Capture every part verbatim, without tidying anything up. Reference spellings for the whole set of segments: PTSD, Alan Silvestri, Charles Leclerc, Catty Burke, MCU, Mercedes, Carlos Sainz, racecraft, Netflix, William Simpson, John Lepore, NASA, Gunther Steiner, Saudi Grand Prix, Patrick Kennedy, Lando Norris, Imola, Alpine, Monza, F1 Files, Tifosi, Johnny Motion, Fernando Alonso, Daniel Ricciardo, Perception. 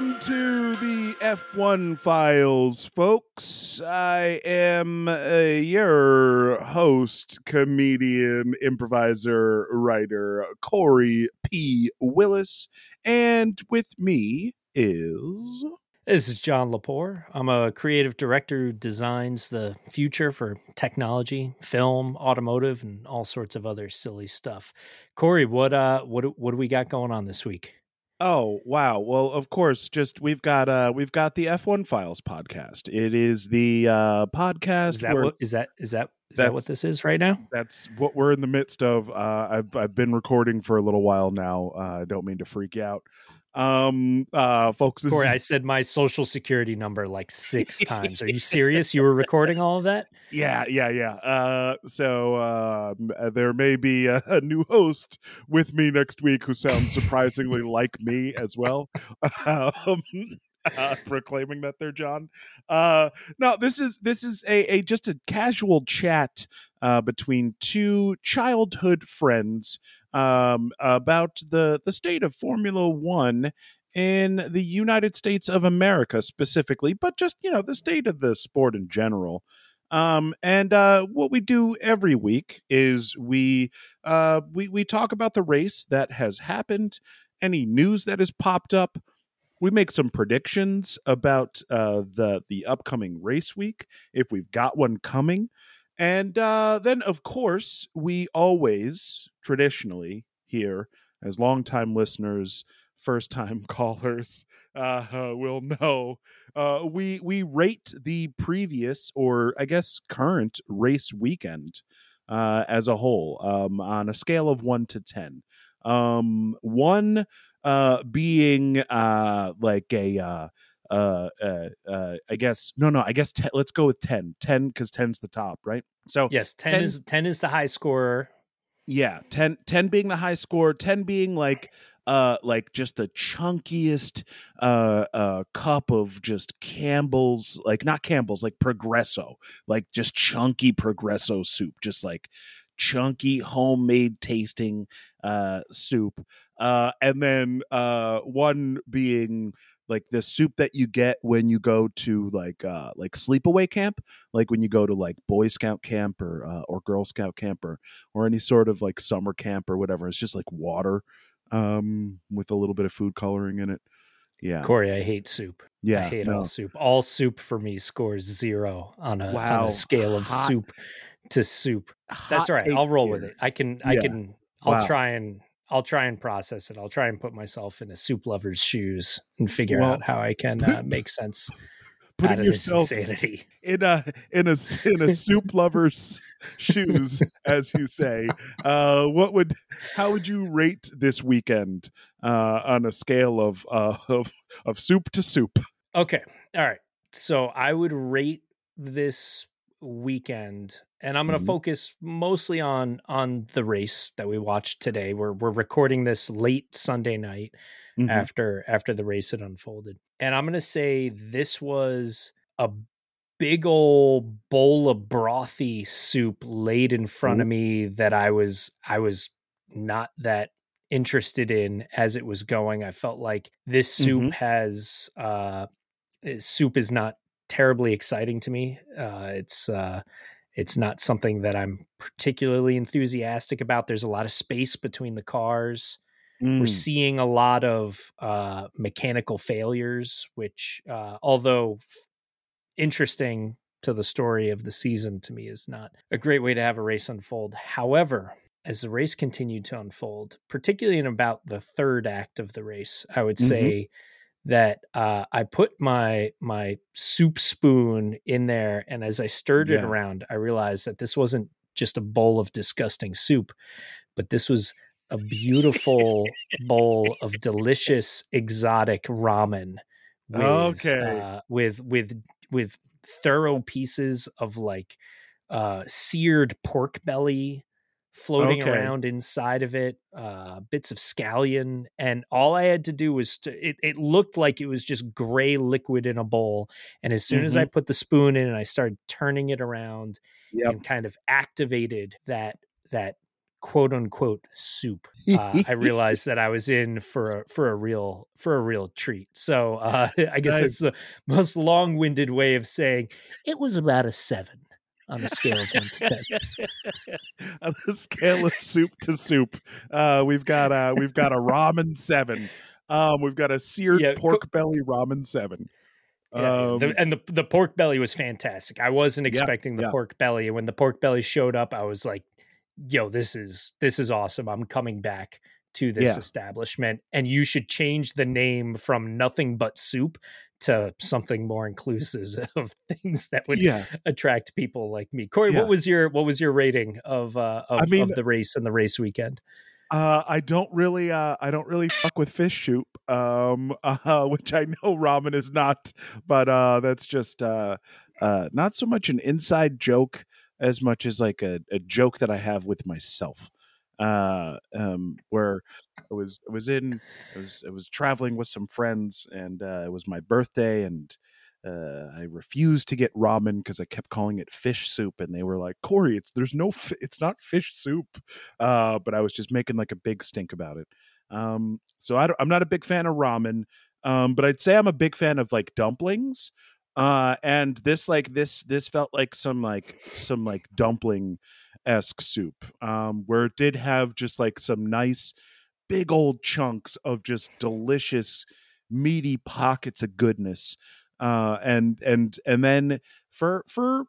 Welcome to the F one Files, folks. I am uh, your host, comedian, improviser, writer, Corey P. Willis. And with me is... This is John Lepore. I'm a creative director who designs the future for technology, film, automotive, and all sorts of other silly stuff. Corey, what uh, what what do we got going on this week? Oh, wow. Well, of course, just we've got uh we've got the F one Files podcast. It is the uh podcast. Is that where, what, is that is that is that what this is right now? That's what we're in the midst of. Uh I've I've been recording for a little while now. I uh, don't mean to freak you out. Um uh folks, this Corey, is... I said my social security number like six times. Are you serious? You were recording all of that? Yeah, yeah, yeah. Uh so uh there may be a, a new host with me next week who sounds surprisingly like me as well. Um Uh, proclaiming that they're John. Uh, no, this is this is a, a just a casual chat uh, between two childhood friends um, about the the state of Formula One in the United States of America specifically, but just you know the state of the sport in general. Um, and uh, what we do every week is we uh, we we talk about the race that has happened, any news that has popped up. We make some predictions about uh, the the upcoming race week, if we've got one coming. And uh, then, of course, we always, traditionally, here, as longtime listeners, first-time callers, uh, uh, will know, uh, we, we rate the previous, or I guess current, race weekend uh, as a whole um, on a scale of one to ten. Um, one... Uh, being uh, like a, uh, uh, uh, uh, I guess, no, no, I guess ten, let's go with ten. ten, because ten's the top, right? So yes, ten, ten is ten is the high scorer. Yeah, ten, ten being the high score, ten being like uh, like just the chunkiest uh, uh, cup of just Campbell's, like not Campbell's, like Progresso, like just chunky Progresso soup, just like chunky homemade tasting uh, soup. Uh, and then uh, one being like the soup that you get when you go to like uh, like sleepaway camp, like when you go to like Boy Scout camp or uh, or Girl Scout camp or, or any sort of like summer camp or whatever. It's just like water um, with a little bit of food coloring in it. Yeah, Corey, I hate soup. Yeah, I hate no. all soup. All soup for me scores zero on a, wow. on a scale of Hot. soup to soup. Hot That's all right. I'll roll here. with it. I can. I yeah. can. I'll wow. try and. I'll try and process it. I'll try and put myself in a soup lover's shoes and figure well, out how I can uh, make sense out of this insanity. In a in a in a soup lover's shoes, as you say. Uh, what would how would you rate this weekend uh, on a scale of uh, of of soup to soup? Okay, all right. So I would rate this weekend. And I'm going to mm-hmm. focus mostly on on the race that we watched today. We're we're recording this late Sunday night mm-hmm. after after the race had unfolded. And I'm going to say this was a big old bowl of brothy soup laid in front mm-hmm. of me that I was I was not that interested in as it was going. I felt like this soup mm-hmm. has uh, soup is not terribly exciting to me. Uh, it's uh, It's not something that I'm particularly enthusiastic about. There's a lot of space between the cars. Mm. We're seeing a lot of uh, mechanical failures, which, uh, although interesting to the story of the season, to me is not a great way to have a race unfold. However, as the race continued to unfold, particularly in about the third act of the race, I would mm-hmm. say that uh, I put my my soup spoon in there, and as I stirred yeah. it around, I realized that this wasn't just a bowl of disgusting soup, but this was a beautiful bowl of delicious exotic ramen with, okay. uh, with with with thorough pieces of like uh, seared pork belly floating okay. around inside of it, uh, bits of scallion. And all I had to do was to, it, it looked like it was just gray liquid in a bowl. And as soon mm-hmm. as I put the spoon in and I started turning it around yep. and kind of activated that, that quote unquote soup, uh, I realized that I was in for a, for a real, for a real treat. So uh, I guess it's nice. The most long-winded way of saying it was about a seven on a scale of one to ten. On a scale of soup to soup. Uh, we've got a, we've got a ramen seven. Um, we've got a seared yeah, pork co- belly ramen seven. Yeah, um, the, and the the pork belly was fantastic. I wasn't expecting yeah, the yeah. pork belly, and when the pork belly showed up, I was like, "Yo, this is this is awesome! I'm coming back to this yeah. establishment." And you should change the name from Nothing But Soup to something more inclusive of things that would yeah. attract people like me. Corey, yeah. what was your what was your rating of uh, of, I mean, of the race and the race weekend? Uh, I don't really, uh, I don't really fuck with fish soup, um, uh, which I know ramen is not, but uh, that's just uh, uh, not so much an inside joke as much as like a, a joke that I have with myself. Uh, um, where I was, I was in, I was, I was traveling with some friends, and uh, it was my birthday, and uh, I refused to get ramen because I kept calling it fish soup, and they were like, "Corey, it's there's no, f- it's not fish soup." Uh, but I was just making like a big stink about it. Um, so I don't, I'm not a big fan of ramen, um, but I'd say I'm a big fan of like dumplings. Uh, and this like this this felt like some like some like dumpling-esque soup, um, where it did have just like some nice big old chunks of just delicious meaty pockets of goodness. Uh, and, and, and then for, for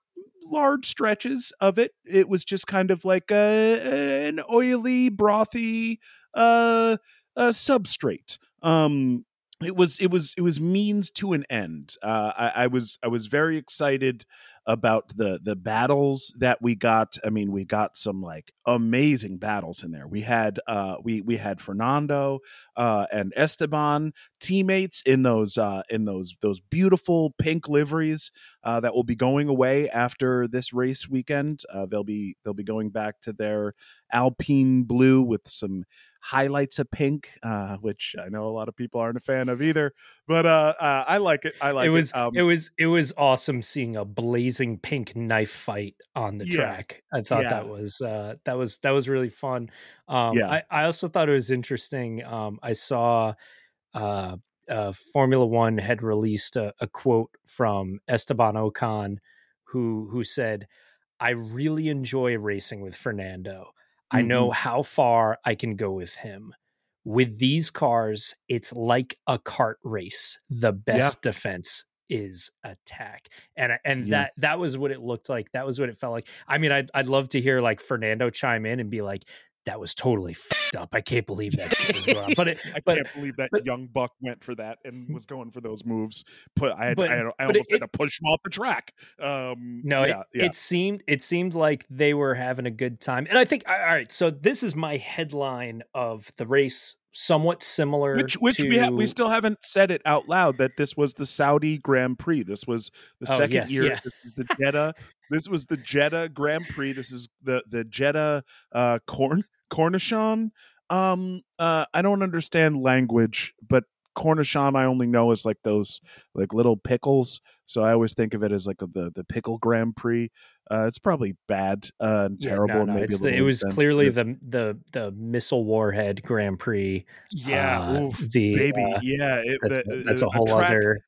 large stretches of it, it was just kind of like a, an oily, brothy, uh, uh, substrate. Um, it was, it was, it was means to an end. Uh, I, I was, I was very excited about the, the battles that we got. I mean, we got some like amazing battles in there. We had, uh, we, we had Fernando, uh, and Esteban, teammates in those, uh, in those, those beautiful pink liveries, uh, that will be going away after this race weekend. Uh, they'll be, they'll be going back to their Alpine blue with some highlights of pink, uh, which I know a lot of people aren't a fan of either, but uh, uh, I like it. I like it. Was, it. Um, it was it was awesome seeing a blazing pink knife fight on the yeah, track. I thought yeah. that was uh, that was that was really fun. Um, yeah. I, I also thought it was interesting. Um, I saw uh, uh, Formula One had released a, a quote from Esteban Ocon, who who said, "I really enjoy racing with Fernando. I know how far I can go with him. With these cars, it's like a kart race. The best yeah. defense is attack." And and yeah. that that was what it looked like. That was what it felt like. I mean, I'd, I'd love to hear like Fernando chime in and be like, "That was totally fucked up. I can't believe that shit was wrong." But it, I but, can't believe that but, young buck went for that and was going for those moves. Put I had, but, I, had, I almost it, had to push him off the track. Um, no, yeah, it, yeah. it seemed it seemed like they were having a good time. And I think all right. So this is my headline of the race, somewhat similar, which, which to... we ha- we still haven't said it out loud that this was the Saudi Grand Prix. This was the oh, second yes, year. Yeah. This is the Jeddah. This was the Jeddah Grand Prix. This is the the Jeddah uh, Corn Cornichon. Um, uh, I don't understand language, but Cornichon I only know is like those like little pickles. So I always think of it as like a, the the pickle Grand Prix. Uh, it's probably bad uh, and yeah, terrible. No, no, maybe it's the, it was clearly the the the missile warhead Grand Prix. Yeah, uh, oof, the baby. Uh, yeah, it, that's, the, that's a, a whole a other.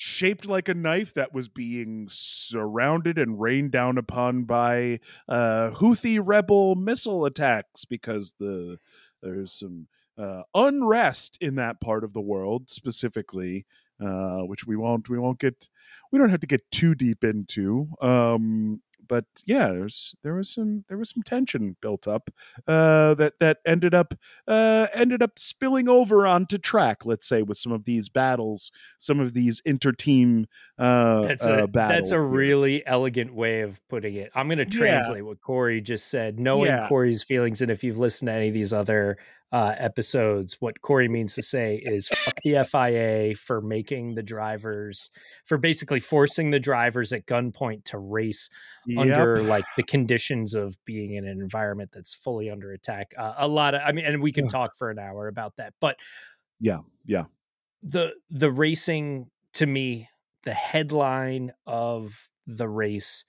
Shaped like a knife that was being surrounded and rained down upon by uh, Houthi rebel missile attacks because the there's some uh, unrest in that part of the world specifically, uh, which we won't we won't get we don't have to get too deep into. Um, but yeah, there's there was some there was some tension built up uh, that that ended up uh, ended up spilling over onto track. Let's say with some of these battles, some of these inter-team uh, that's a, uh, battles. That's a really elegant way of putting it. I'm going to translate yeah. what Corey just said, knowing yeah. Corey's feelings, and if you've listened to any of these other uh, episodes, what Corey means to say is fuck the F I A for making the drivers, for basically forcing the drivers at gunpoint to race yep. under like the conditions of being in an environment that's fully under attack. Uh, a lot of, I mean, and we can yeah. talk for an hour about that, but yeah, yeah. The, the racing to me, the headline of the race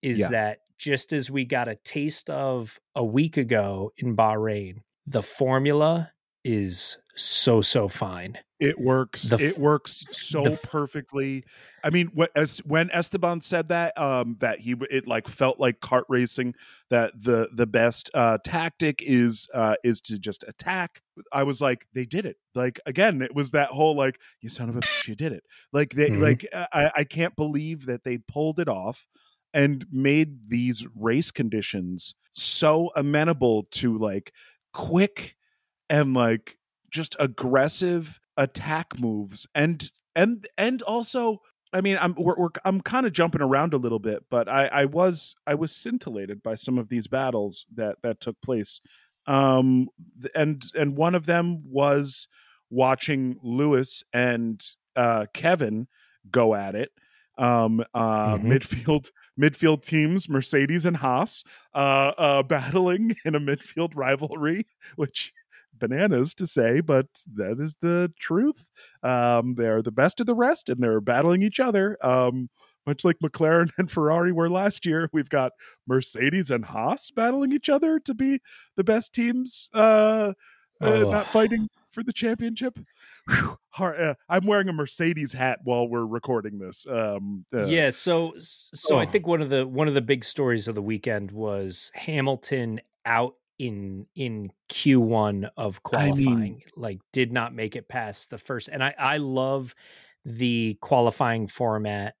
is yeah. that just as we got a taste of a week ago in Bahrain, the formula is so, so fine. It works. The, it works so the, perfectly. I mean, what, as when Esteban said that, um, that he it like felt like kart racing. That the the best uh, tactic is uh, is to just attack. I was like, they did it. Like again, it was that whole like, you son of a bitch, you did it. Like they mm-hmm. like I, I can't believe that they pulled it off and made these race conditions so amenable to like quick and like just aggressive attack moves. And and and also, I mean, I'm we're, we're I'm kind of jumping around a little bit, but I, I was I was scintillated by some of these battles that that took place. Um, and and one of them was watching Lewis and uh, Kevin go at it. Um, uh, mm-hmm. midfield midfield teams, Mercedes and Haas, uh, uh, battling in a midfield rivalry, which. Bananas to say, but that is the truth. Um, they're the best of the rest, and they're battling each other. Um, much like McLaren and Ferrari were last year, we've got Mercedes and Haas battling each other to be the best teams, uh, oh. uh, not fighting for the championship. Whew, hard, uh, I'm wearing a Mercedes hat while we're recording this. Um, uh, yeah, so so oh. I think one of the one of the big stories of the weekend was Hamilton out in in Q one of qualifying, I mean, like did not make it past the first. And I, I love the qualifying format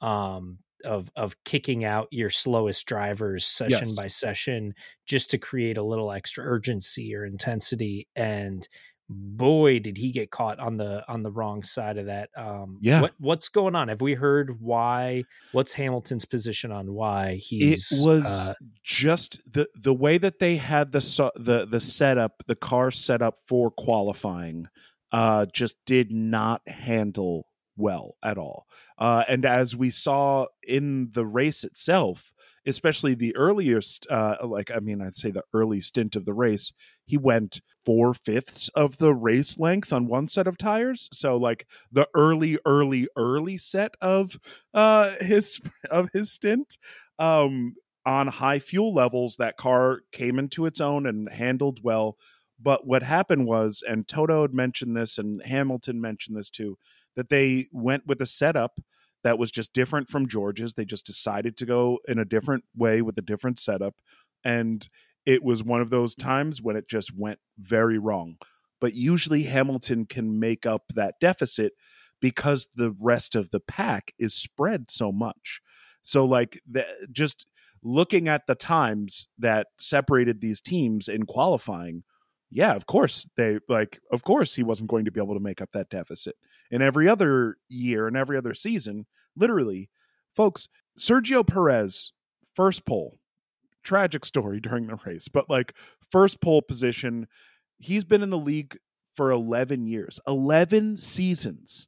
um, of, of kicking out your slowest drivers session yes. by session, just to create a little extra urgency or intensity. And boy, did he get caught on the, on the wrong side of that. Um, yeah. What, what's going on? Have we heard why, what's Hamilton's position on why he's, it was uh, just the, the way that they had the, the, the setup, the car set up for qualifying, uh, just did not handle well at all. Uh, and as we saw in the race itself, especially the earliest, uh, like, I mean, I'd say the early stint of the race, he went four fifths of the race length on one set of tires. So like the early, early, early set of, uh, his, of his stint, um, on high fuel levels, that car came into its own and handled well. But what happened was, and Toto had mentioned this and Hamilton mentioned this too, that they went with a setup that was just different from George's. They just decided to go in a different way with a different setup. And it was one of those times when it just went very wrong. But usually Hamilton can make up that deficit because the rest of the pack is spread so much. So like the, just looking at the times that separated these teams in qualifying, yeah, of course they like, of course he wasn't going to be able to make up that deficit. In every other year, in every other season, literally, folks, Sergio Perez, first pole, tragic story during the race, but like first pole position, he's been in the league for eleven years, eleven seasons,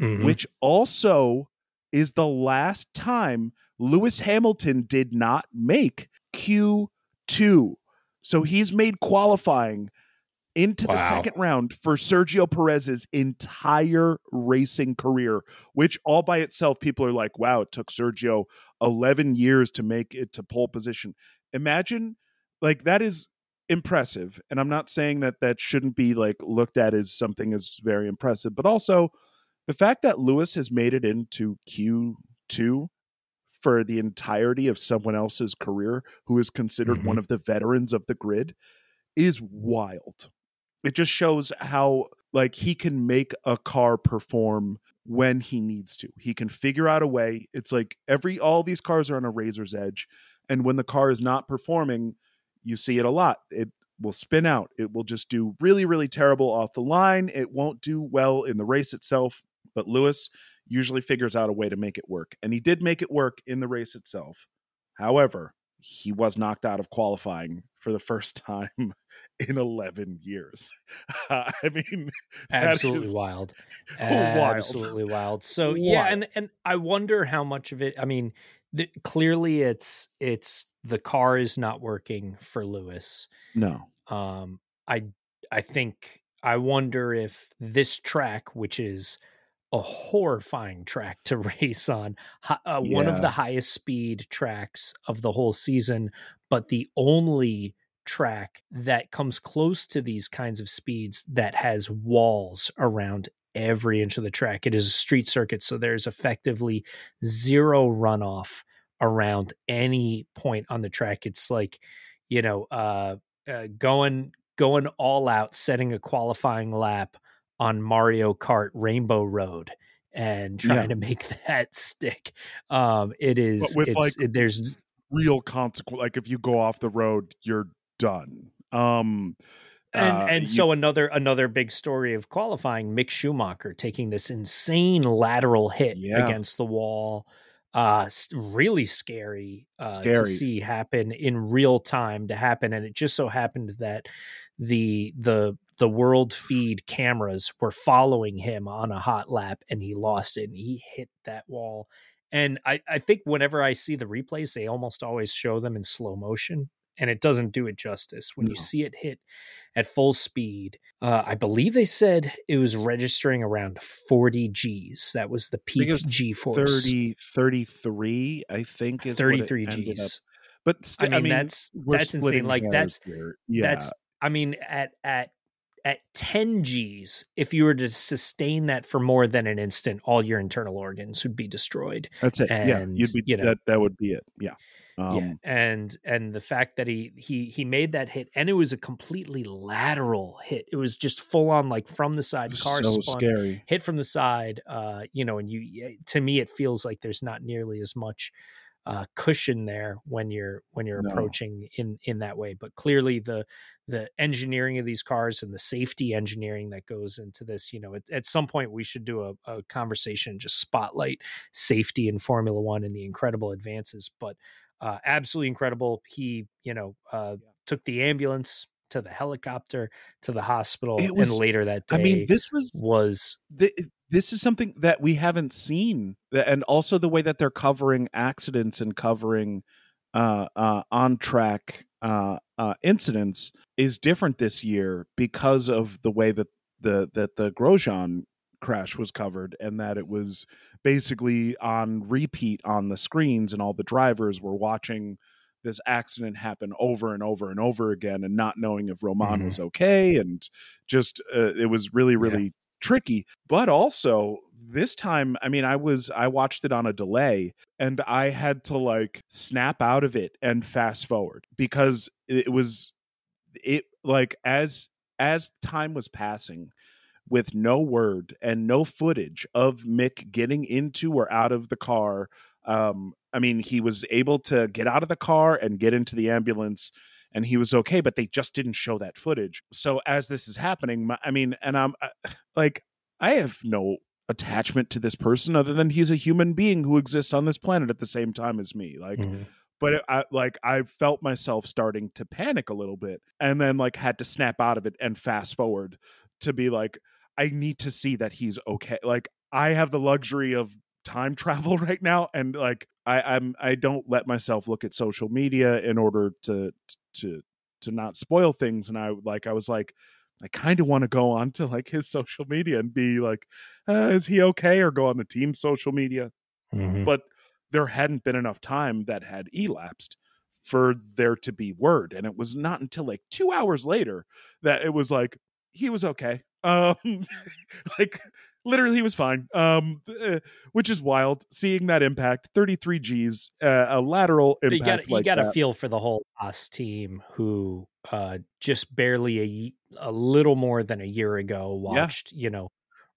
mm-hmm. which also is the last time Lewis Hamilton did not make Q two. So he's made qualifying into wow. the second round for Sergio Perez's entire racing career, which all by itself, people are like, wow, it took Sergio eleven years to make it to pole position. Imagine, like, that is impressive. And I'm not saying that that shouldn't be like looked at as something as very impressive, but also the fact that Lewis has made it into Q two for the entirety of someone else's career, who is considered mm-hmm. one of the veterans of the grid, is wild. It just shows how like he can make a car perform when he needs to. He can figure out a way. It's like every, all these cars are on a razor's edge. And when the car is not performing, you see it a lot. It will spin out. It will just do really, really terrible off the line. It won't do well in the race itself, but Lewis usually figures out a way to make it work. And he did make it work in the race itself. However, he was knocked out of qualifying for the first time in eleven years. Uh, I mean, absolutely wild. wild, absolutely wild. So wild. yeah. And, and I wonder how much of it, I mean, th- clearly it's, it's the car is not working for Lewis. No. Um, I, I think I wonder if this track, which is a horrifying track to race on. Hi, uh, yeah. One of the highest speed tracks of the whole season, but the only track that comes close to these kinds of speeds that has walls around every inch of the track. It is a street circuit, so there's effectively zero runoff around any point on the track. It's like, you know, uh, uh, going going all out, setting a qualifying lap on Mario Kart Rainbow Road and trying yeah. to make that stick. Um, it is, with it's, like it, there's real consequence. Like if you go off the road, you're done. Um, and uh, and so you, another another big story of qualifying, Mick Schumacher taking this insane lateral hit yeah. against the wall. Uh, really scary, uh, scary to see happen in real time to happen. And it just so happened that the, the, the world feed cameras were following him on a hot lap and he lost it and he hit that wall. And I, I think whenever I see the replays, they almost always show them in slow motion and it doesn't do it justice when no. you see it hit at full speed. Uh, I believe they said it was registering around forty G's. That was the peak G force. thirty, thirty-three, I think is thirty-three G's. But st- I, mean, I mean, that's, that's insane. Like that's, yeah. that's, I mean, at, at, at ten G's, if you were to sustain that for more than an instant, all your internal organs would be destroyed. That's it. And, yeah. You'd be, you know, that, that would be it. Yeah. Um, yeah. And, and the fact that he, he, he made that hit and it was a completely lateral hit. It was just full on, like from the side, car so spun, scary. Hit from the side, uh, you know, and you, to me, it feels like there's not nearly as much uh, cushion there when you're, when you're no. approaching in, in that way. But clearly the, the engineering of these cars and the safety engineering that goes into this, you know, at, at some point we should do a, a conversation, just spotlight safety in Formula One and the incredible advances, but Uh, absolutely incredible. He, you know, uh, yeah. took the ambulance to the helicopter to the hospital, was, and later that day. I mean, this was was th- this is something that we haven't seen, and also the way that they're covering accidents and covering uh, uh, on track uh, uh, incidents is different this year because of the way that the that the Grosjean crash was covered, and that it was basically on repeat on the screens and all the drivers were watching this accident happen over and over and over again and not knowing if Romain mm-hmm. was okay, and just uh, it was really really yeah. tricky. But also this time, I mean, I was I watched it on a delay and I had to like snap out of it and fast forward because it was it like as as time was passing with no word and no footage of Mick getting into or out of the car. Um, I mean, he was able to get out of the car and get into the ambulance and he was okay, but they just didn't show that footage. So as this is happening, my, I mean, and I'm I, like, I have no attachment to this person other than he's a human being who exists on this planet at the same time as me. Like, mm-hmm. But I like I felt myself starting to panic a little bit and then like had to snap out of it and fast forward to be like, I need to see that he's okay. Like I have the luxury of time travel right now. And like, I, I'm, I don't let myself look at social media in order to, to, to not spoil things. And I like, I was like, I kind of want to go on to like his social media and be like, uh, is he okay? Or go on the team's social media. Mm-hmm. But there hadn't been enough time that had elapsed for there to be word. And it was not until like two hours later that it was like, he was okay. Um, like literally he was fine. Um, uh, which is wild seeing that impact, thirty-three G's, uh, a lateral impact. You got like you got a feel for the whole Haas team who, uh, just barely a, a little more than a year ago watched, yeah. you know,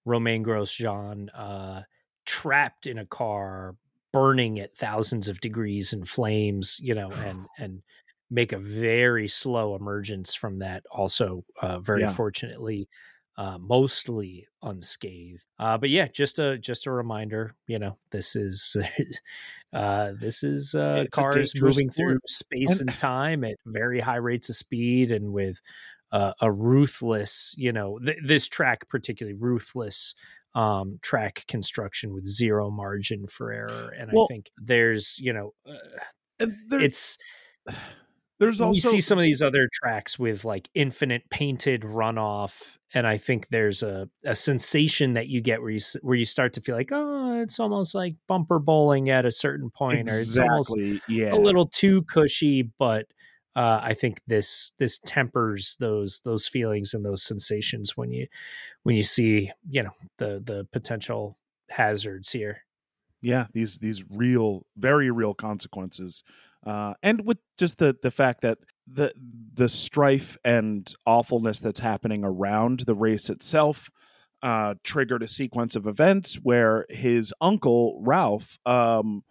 Romain Grosjean, uh, trapped in a car burning at thousands of degrees in flames, you know, and, and, make a very slow emergence from that also, uh, very yeah. fortunately, uh, mostly unscathed. Uh, but yeah, just a, just a reminder, you know, this is, uh, this is, uh, it's cars moving sport. Through space and time at very high rates of speed and with, uh, a ruthless, you know, th- this track, particularly ruthless, um, track construction with zero margin for error. And well, I think there's, you know, uh, there- it's, There's also, we see some of these other tracks with like infinite painted runoff, and I think there's a, a sensation that you get where you where you start to feel like, oh, it's almost like bumper bowling at a certain point, exactly, or it's almost yeah. a little too cushy. But uh, I think this this tempers those those feelings and those sensations when you when you see, you know, the the potential hazards here. Yeah, these these real, very real consequences. Uh, and with just the, the fact that the the strife and awfulness that's happening around the race itself uh, triggered a sequence of events where his uncle, Ralph um,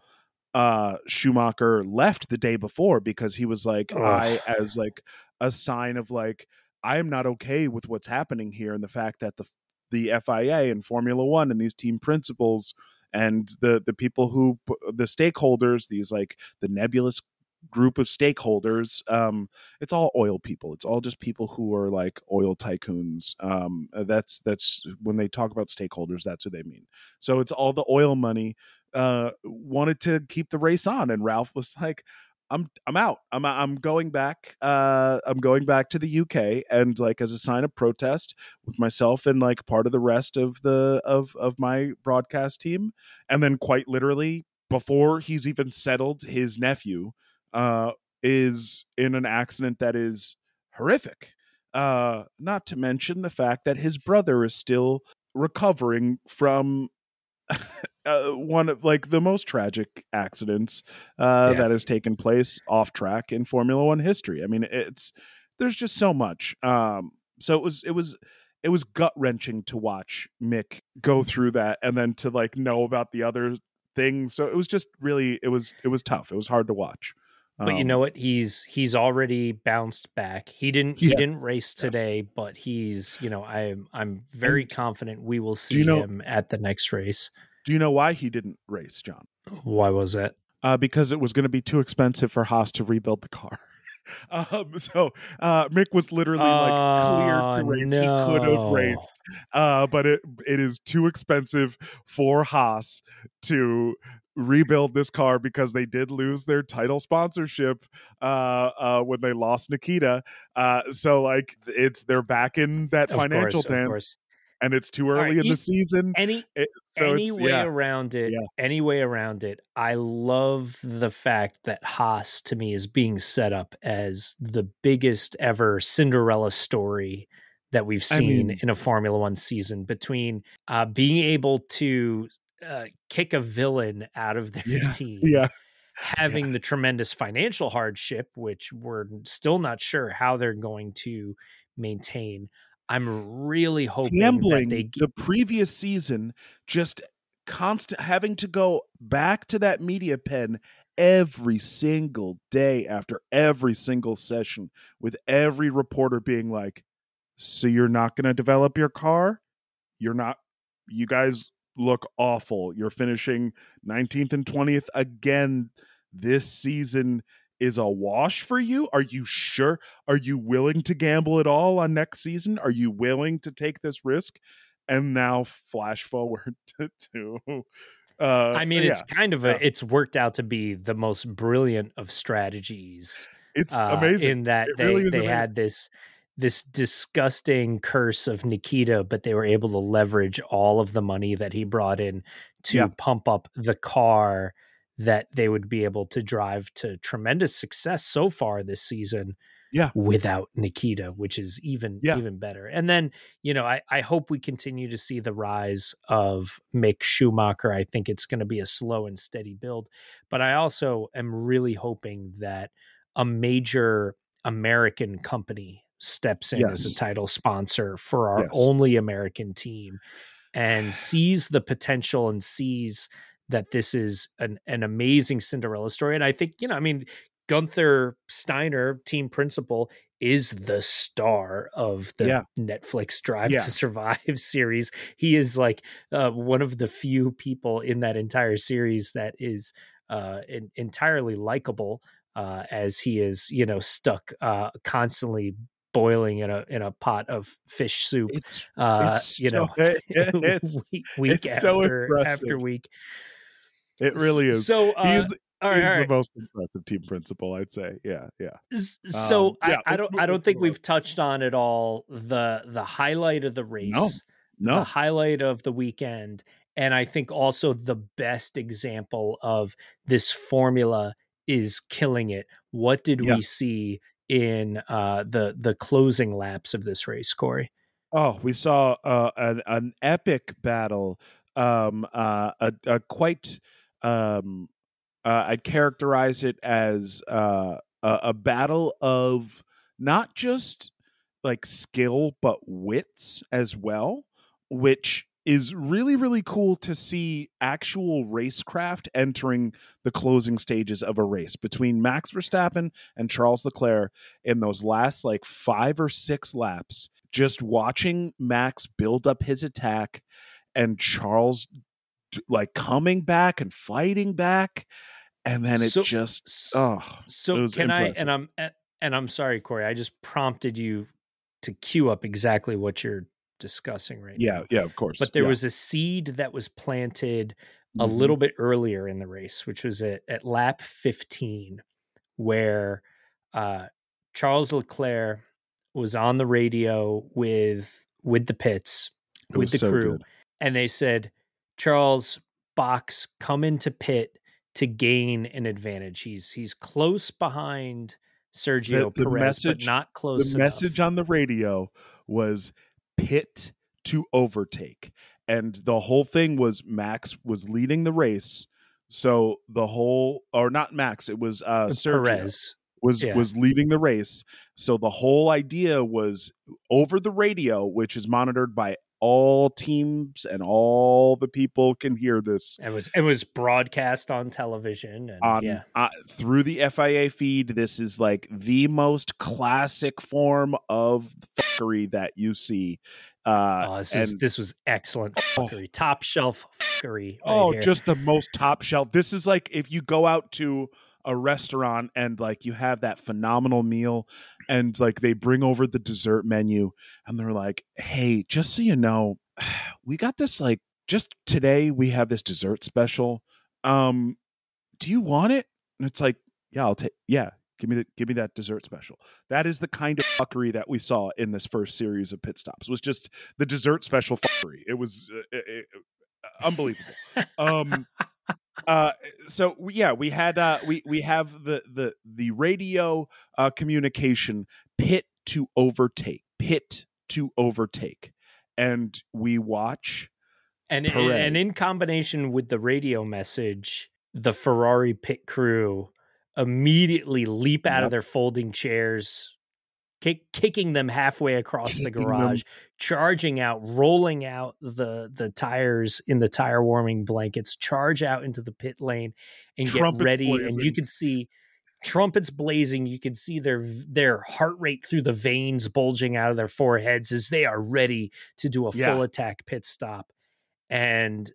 uh, Schumacher, left the day before because he was like, Ugh. I, as like a sign of like, I am not okay with what's happening here. And the fact that the the F I A and Formula One and these team principals and the the people who, the stakeholders, these like the nebulous group of stakeholders, um, it's all oil people. It's all just people who are like oil tycoons. Um, that's that's when they talk about stakeholders, that's who they mean. So it's all the oil money uh, wanted to keep the race on. And Ralph was like, I'm I'm out. I'm I'm going back. Uh, I'm going back to the U K, and like as a sign of protest with myself and like part of the rest of the of of my broadcast team. And then quite literally, before he's even settled, his nephew uh, is in an accident that is horrific. Uh, not to mention the fact that his brother is still recovering from Uh, one of like the most tragic accidents uh, yeah. that has taken place off track in Formula One history. I mean, it's there's just so much. Um, so it was it was it was gut wrenching to watch Mick go through that, and then to like know about the other things. So it was just really it was it was tough. It was hard to watch. Um, but you know what? He's he's already bounced back. He didn't yeah. he didn't race today, yes. but he's you know I'm I'm very and, confident we will see you know, him at the next race. Do you know why he didn't race, John? Why was that? Uh, because it was going to be too expensive for Haas to rebuild the car. um, so uh, Mick was literally like uh, cleared to race. No. He could have raced, uh, but it it is too expensive for Haas to rebuild this car because they did lose their title sponsorship uh, uh, when they lost Nikita. Uh, so like it's they're back in that of financial dance. And it's too early right, in he, the season. Any, it, so any way yeah. around it, yeah. any way around it, I love the fact that Haas, to me, is being set up as the biggest ever Cinderella story that we've seen I mean, in a Formula One season, between uh, being able to uh, kick a villain out of their yeah, team, yeah. having yeah. the tremendous financial hardship, which we're still not sure how they're going to maintain. I'm really hoping Gambling, that they get- the previous season, just constant having to go back to that media pen every single day after every single session with every reporter being like, so you're not going to develop your car? You're not, you guys look awful. You're finishing nineteenth and twentieth again this season. Is a wash for you? Are you sure? Are you willing to gamble at all on next season? Are you willing to take this risk? And now flash forward to, to uh, I mean, yeah. it's kind of a, yeah. it's worked out to be the most brilliant of strategies. It's uh, amazing in that it they, really they amazing. had this, this disgusting curse of Nikita, but they were able to leverage all of the money that he brought in to yeah. pump up the car that they would be able to drive to tremendous success so far this season yeah. without Nikita, which is even, yeah. even better. And then, you know, I, I hope we continue to see the rise of Mick Schumacher. I think it's going to be a slow and steady build, but I also am really hoping that a major American company steps in yes. as a title sponsor for our yes. only American team and sees the potential and sees that this is an, an amazing Cinderella story. And I think, you know, I mean, Gunther Steiner, team principal, is the star of the yeah. Netflix Drive yeah. to Survive series. He is like uh, one of the few people in that entire series that is uh, in, entirely likable uh, as he is, you know, stuck uh, constantly boiling in a in a pot of fish soup. It's, uh, it's you so, know, it, it's, week, week it's after, so after week. It really is. So uh, he's all right, all right. The most impressive team principal, I'd say. Yeah, yeah. So um, I, yeah, I don't, I don't think we've touched on at all the the highlight of the race, no, no, the highlight of the weekend, and I think also the best example of this formula is killing it. What did yeah. we see in uh, the the closing laps of this race, Corey? Oh, we saw uh, an an epic battle. Um, uh, a, a quite. Um, uh, I'd characterize it as uh, a, a battle of not just like skill, but wits as well, which is really, really cool to see actual racecraft entering the closing stages of a race between Max Verstappen and Charles Leclerc in those last like five or six laps. Just watching Max build up his attack and Charles like coming back and fighting back, and then it so, just oh so it was can impressive. I and I'm and I'm sorry, Corey, I just prompted you to queue up exactly what you're discussing right yeah, now. Yeah, yeah, of course. But there yeah. was a seed that was planted a mm-hmm. little bit earlier in the race, which was at, at lap fifteen, where uh, Charles Leclerc was on the radio with with the pits, it with the so crew, good. And they said, Charles, box, come into pit to gain an advantage. He's he's close behind Sergio the, the Perez, message, but not close The enough. Message on the radio was pit to overtake. And the whole thing was Max was leading the race. So the whole, or not Max, it was uh, Sergio. Perez. Was yeah. was leading the race. So the whole idea was over the radio, which is monitored by all teams and all the people can hear this. It was it was broadcast on television and um, yeah. uh, through the F I A feed. This is like the most classic form of fuckery that you see. Uh, oh, this, is, and, this was excellent fuckery, oh, top shelf fuckery. Right oh, here. Just the most top shelf. This is like if you go out to a restaurant and like you have that phenomenal meal and like they bring over the dessert menu and they're like, hey, just so you know, we got this like just today we have this dessert special. Um, do you want it? And it's like, yeah, I'll take, yeah, give me the, give me that dessert special. That is the kind of fuckery that we saw in this first series of pit stops was just the dessert special fuckery. It was uh, it, uh, unbelievable. Um, Uh, so yeah, we had, uh, we, we have the, the, the radio, uh, communication pit to overtake, pit to overtake. And we watch. And, and, and in combination with the radio message, the Ferrari pit crew immediately leap out yep. of their folding chairs, kick, kicking them halfway across kicking the garage, them. Charging out, rolling out the the tires in the tire warming blankets, charge out into the pit lane and trumpets get ready. Blazing. And you can see trumpets blazing. You can see their their heart rate through the veins bulging out of their foreheads as they are ready to do a yeah. full attack pit stop. And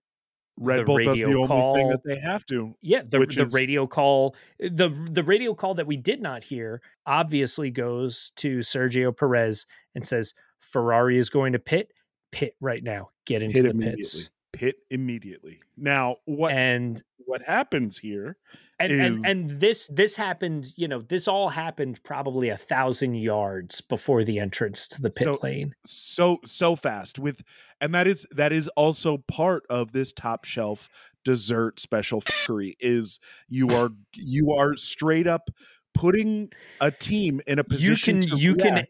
Red Bull does the only call, thing that they have to. Yeah, the, the is... radio call, the the radio call that we did not hear obviously goes to Sergio Perez and says, Ferrari is going to pit, pit right now. Get into pit the pits. Pit immediately. Now, what and what happens here? And, is... and and this this happened. You know, this all happened probably a thousand yards before the entrance to the pit so, lane. So so fast with, and that is that is also part of this top shelf dessert special fuckery. Is you are you are straight up putting a team in a position. You can to you react. can.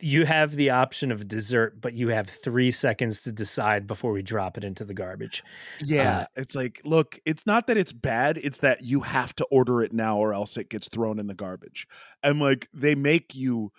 You have the option of dessert, but you have three seconds to decide before we drop it into the garbage. Yeah. Uh, it's like, look, it's not that it's bad. It's that you have to order it now or else it gets thrown in the garbage. And like, they make you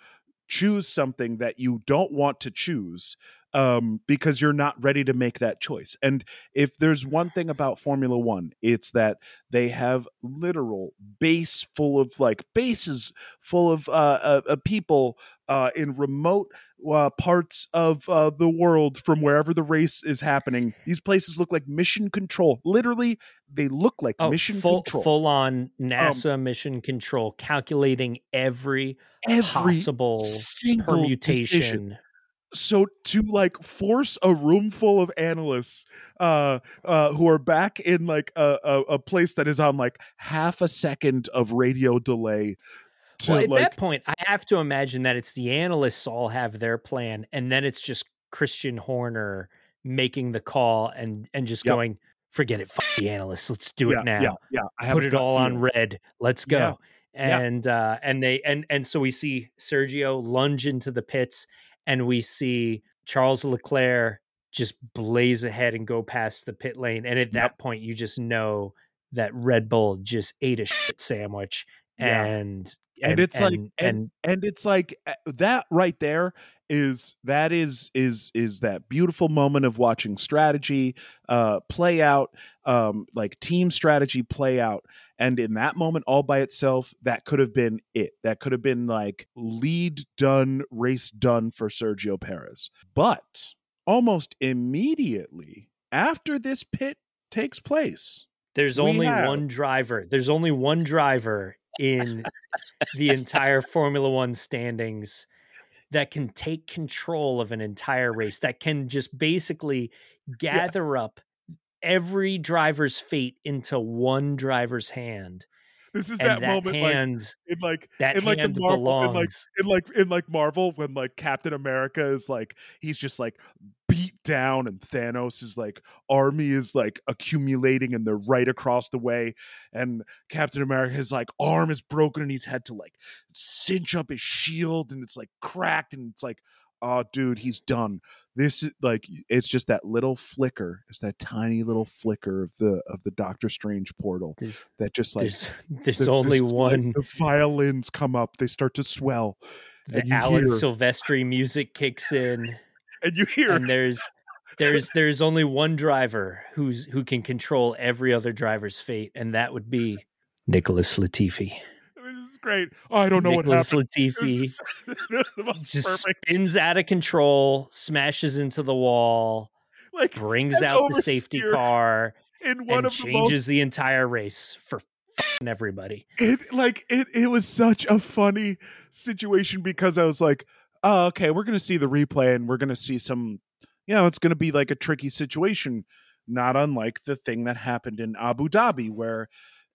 choose something that you don't want to choose um, because you're not ready to make that choice. And if there's one thing about Formula One, it's that they have literal base full of like bases full of uh, uh, uh people uh, in remote uh, parts of uh, the world from wherever the race is happening. These places look like mission control. Literally, they look like oh, mission full, control. Full on NASA um, mission control, calculating every, every possible permutation. Decision. So to like force a room full of analysts uh, uh, who are back in like a, a, a place that is on like half a second of radio delay. To, well, at like, that point, I have to imagine that it's the analysts all have their plan, and then it's just Christian Horner making the call and and just yep. going, forget it, f- the analysts, let's do yeah, it now. Yeah, yeah. I have Put it all on red. Let's go. Yeah. And yeah. uh and they and and so we see Sergio lunge into the pits, and we see Charles Leclerc just blaze ahead and go past the pit lane. And at that yeah. point, you just know that Red Bull just ate a shit sandwich. Yeah. And, and and it's and, like and, and and it's like that right there is that is is is that beautiful moment of watching strategy uh play out, um like team strategy play out. And in that moment all by itself, that could have been it. That could have been like lead done, race done for Sergio Perez. But almost immediately after this pit takes place, there's only have, one driver. There's only one driver in the entire Formula One standings that can take control of an entire race, that can just basically gather yeah. up every driver's fate into one driver's hand. This is that, that moment hand, like, in like that in like hand the Marvel, belongs. In like, in like in like Marvel when like Captain America is like he's just like beat down and Thanos is like army is like accumulating and they're right across the way, and Captain America's like arm is broken and he's had to like cinch up his shield and it's like cracked and it's like, oh dude, he's done. This is like, it's just that little flicker. It's that tiny little flicker of the of the Doctor Strange portal there's, that just like there's, there's the, only the, one. The violins come up, they start to swell. The Alan Silvestri music kicks in, and you hear. And there's there's there's only one driver who's who can control every other driver's fate, and that would be Nicholas Latifi. This is great. Oh, I don't know Nicholas what happened. Nicholas Latifi just, just spins out of control, smashes into the wall, like brings out the safety car, in one and of changes the, most... the entire race for fucking everybody. It like it it was such a funny situation because I was like, oh, okay, we're gonna see the replay and we're gonna see some, you know, it's gonna be like a tricky situation, not unlike the thing that happened in Abu Dhabi where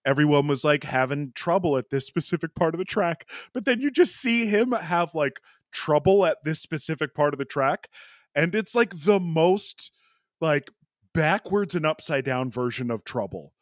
everyone was like having trouble at this specific part of the track, but then you just see him have like trouble at this specific part of the track, and it's like the most like backwards and upside down version of trouble.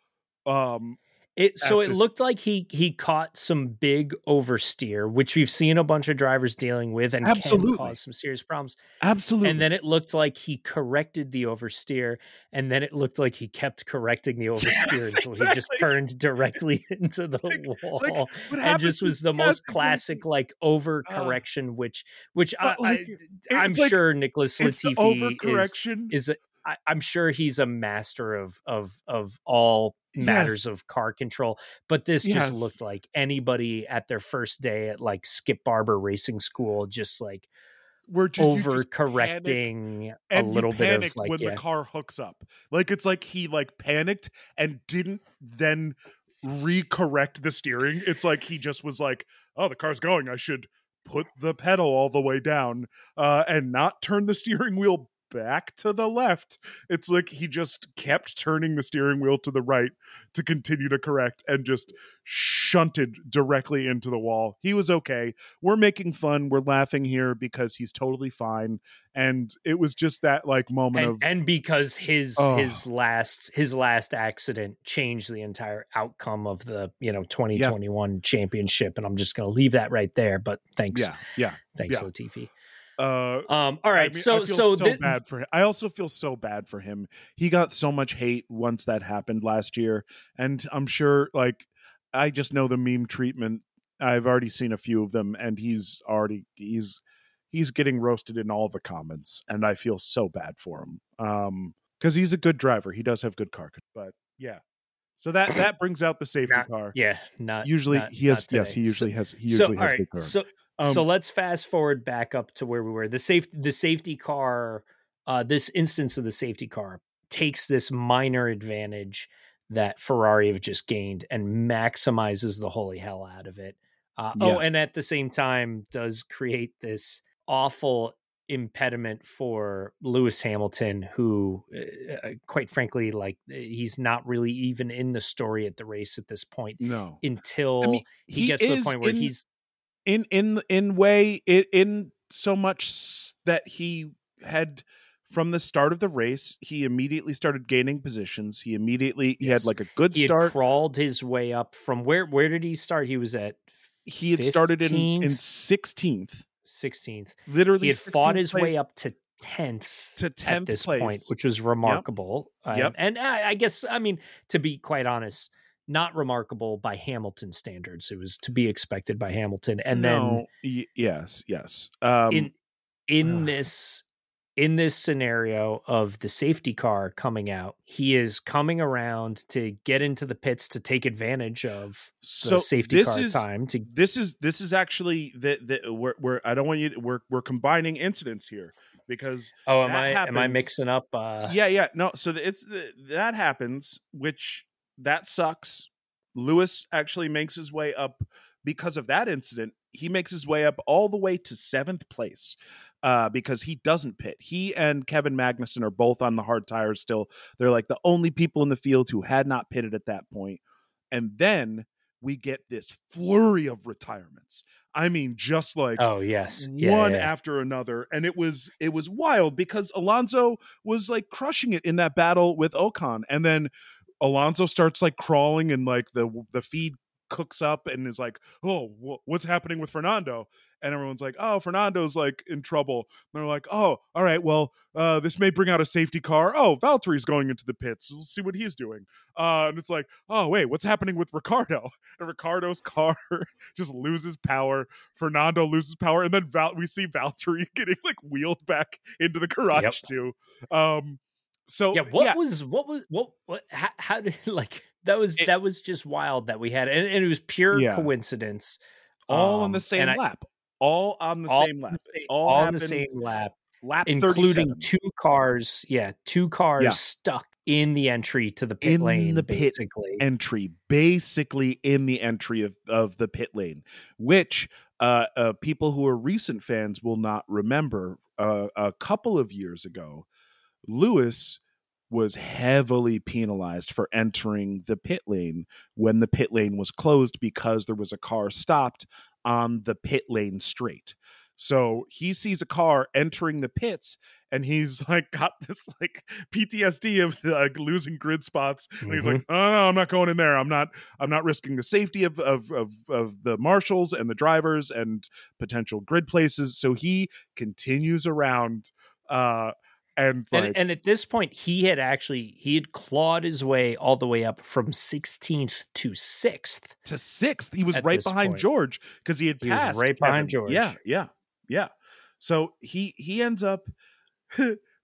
Um, it so it this- looked like he he caught some big oversteer, which we've seen a bunch of drivers dealing with and Absolutely. Can cause some serious problems. Absolutely. And then it looked like he corrected the oversteer, and then it looked like he kept correcting the oversteer yes, until exactly. he just turned directly into the like, wall. Like, and happens, just was the most happens, classic like overcorrection, uh, which which I, like, I, I'm like, sure Nicholas Latifi overcorrection. is, is a, I, I'm sure he's a master of of of all matters yes. of car control, but this yes. just looked like anybody at their first day at like Skip Barber Racing School, just like we're just overcorrecting a little bit of like when yeah. the car hooks up, like it's like he like panicked and didn't then recorrect the steering. It's like he just was like, oh, the car's going, I should put the pedal all the way down uh and not turn the steering wheel back to the left. It's like he just kept turning the steering wheel to the right to continue to correct and just shunted directly into the wall. He was okay. We're making fun. We're laughing here because he's totally fine. And it was just that like moment and, of and because his oh. his last his last accident changed the entire outcome of the, you know, twenty twenty-one yeah. championship. And I'm just gonna leave that right there. But thanks. Yeah. Yeah. Thanks, yeah. Latifi. Uh, um, all right. I mean, so, I feel so, so th- bad for him. I also feel so bad for him. He got so much hate once that happened last year. And I'm sure, like, I just know the meme treatment. I've already seen a few of them, and he's already, he's, he's getting roasted in all the comments. And I feel so bad for him. Um, cause he's a good driver. He does have good car, but yeah. So that, that brings out the safety not, car. Yeah. Not usually not, he has, yes, he usually so, has, he usually so, has right, good car. So, Um, so let's fast forward back up to where we were. The safe, the safety car, uh, this instance of the safety car takes this minor advantage that Ferrari have just gained and maximizes the holy hell out of it. Uh, yeah. Oh, and at the same time does create this awful impediment for Lewis Hamilton, who uh, quite frankly, like, he's not really even in the story at the race at this point. No, until I mean, he, he gets to the point where in, he's in, in, in way in, in so much that he had from the start of the race, he immediately started gaining positions. He immediately, he yes. had like a good he start, crawled his way up from where, where did he start? He was at, he had fifteenth? Started in, in sixteenth. sixteenth. Literally, he had fought his place. way up to tenth to tenth at this place. point, which was remarkable. Yep. Yep. Um, and I, I guess, I mean, to be quite honest, not remarkable by Hamilton standards. It was to be expected by Hamilton. And no, then, y- yes, yes. Um, in in uh, this in this scenario of the safety car coming out, he is coming around to get into the pits to take advantage of so the safety this car is, time. To this is this is actually the, the we're, we're I don't want you to, we're we're combining incidents here because oh am I happens. am I mixing up? Uh, yeah yeah no so it's the, that happens which that sucks. Lewis actually makes his way up because of that incident. He makes his way up all the way to seventh place. Uh, because he doesn't pit. He and Kevin Magnusson are both on the hard tires still. They're like the only people in the field who had not pitted at that point. And then we get this flurry of retirements. I mean, just like oh yes, yeah, one yeah. after another. And it was it was wild because Alonso was like crushing it in that battle with Ocon. And then Alonso starts like crawling and like the the feed cooks up and is like, oh, wh- what's happening with Fernando? And everyone's like, oh, Fernando's like in trouble. And they're like, oh, all right, well, uh, this may bring out a safety car. Oh, Valtteri's going into the pits. We'll see what he's doing. Uh, and it's like, oh, wait, what's happening with Ricardo? And Ricardo's car just loses power. Fernando loses power. And then Val- we see Valtteri getting like wheeled back into the garage yep. too. Um, so yeah, what yeah. was, what was, what, what, how, how did like, That was it, that was just wild that we had, and, and it was pure yeah. coincidence. All um, on the same lap. I, all on the all same lap. The same, all on the same lap. Lap including two cars. Yeah, two cars yeah. stuck in the entry to the pit in lane. In the basically. pit entry, basically in the entry of, of the pit lane, which uh, uh, people who are recent fans will not remember. Uh, a couple of years ago, Lewis was heavily penalized for entering the pit lane when the pit lane was closed because there was a car stopped on the pit lane straight. So he sees a car entering the pits and he's like got this like P T S D of like losing grid spots. Mm-hmm. And he's like, oh, no, I'm not going in there. I'm not, I'm not risking the safety of, of, of, of the marshals and the drivers and potential grid places. So he continues around, uh, And, like, and and at this point, he had actually he had clawed his way all the way up from sixteenth to sixth to sixth. He was right behind point. George because he had he passed was right behind Kevin. George. Yeah, yeah, yeah. So he he ends up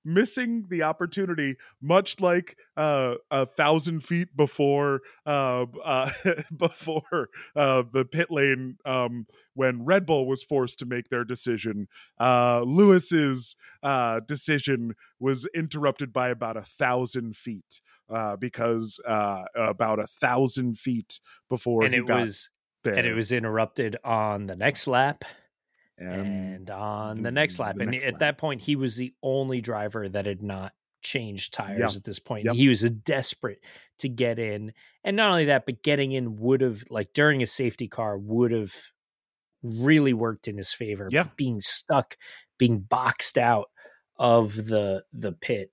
missing the opportunity, much like uh, a thousand feet before uh, uh, before uh, the pit lane um, when Red Bull was forced to make their decision. Uh, Lewis's uh, decision was interrupted by about a thousand feet uh, because uh, about a thousand feet before and he it got was there. And it was interrupted on the next lap. And on the next lap. The and next at lap. that point, he was the only driver that had not changed tires yep. at this point. Yep. He was desperate to get in. And not only that, but getting in would have, like during a safety car, would have really worked in his favor. Yep. Being stuck, being boxed out of the the pit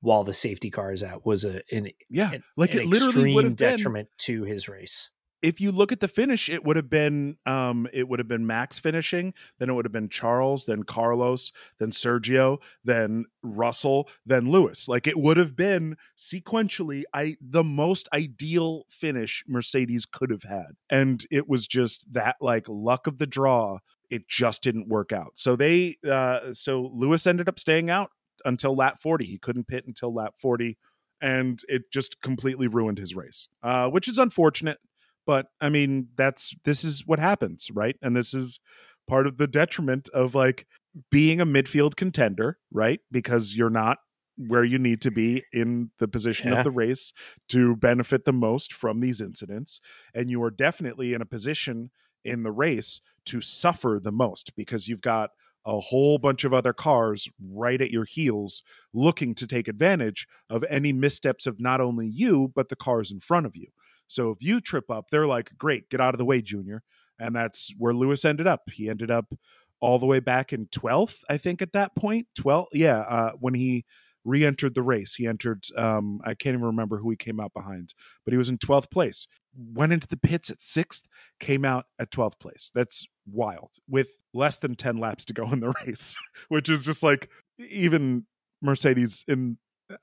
while the safety car is out was a an, yeah. an, like an it literally would have been detriment to his race. If you look at the finish, it would have been um, it would have been Max finishing, then it would have been Charles, then Carlos, then Sergio, then Russell, then Lewis. Like it would have been sequentially I the most ideal finish Mercedes could have had. And it was just that like luck of the draw. It just didn't work out. So they uh, so Lewis ended up staying out until lap forty. He couldn't pit until lap forty, and it just completely ruined his race, uh, which is unfortunate. But I mean, that's this is what happens, right? And this is part of the detriment of like being a midfield contender, right? Because you're not where you need to be in the position yeah. of the race to benefit the most from these incidents. And you are definitely in a position in the race to suffer the most because you've got a whole bunch of other cars right at your heels looking to take advantage of any missteps of not only you, but the cars in front of you. So if you trip up, they're like, great, get out of the way, Junior. And that's where Lewis ended up. He ended up all the way back in twelfth, I think, at that point. twelfth, yeah, uh, when he re-entered the race. He entered, um, I can't even remember who he came out behind, but he was in twelfth place. Went into the pits at sixth, came out at twelfth place. That's wild, with less than ten laps to go in the race, which is just like, even Mercedes in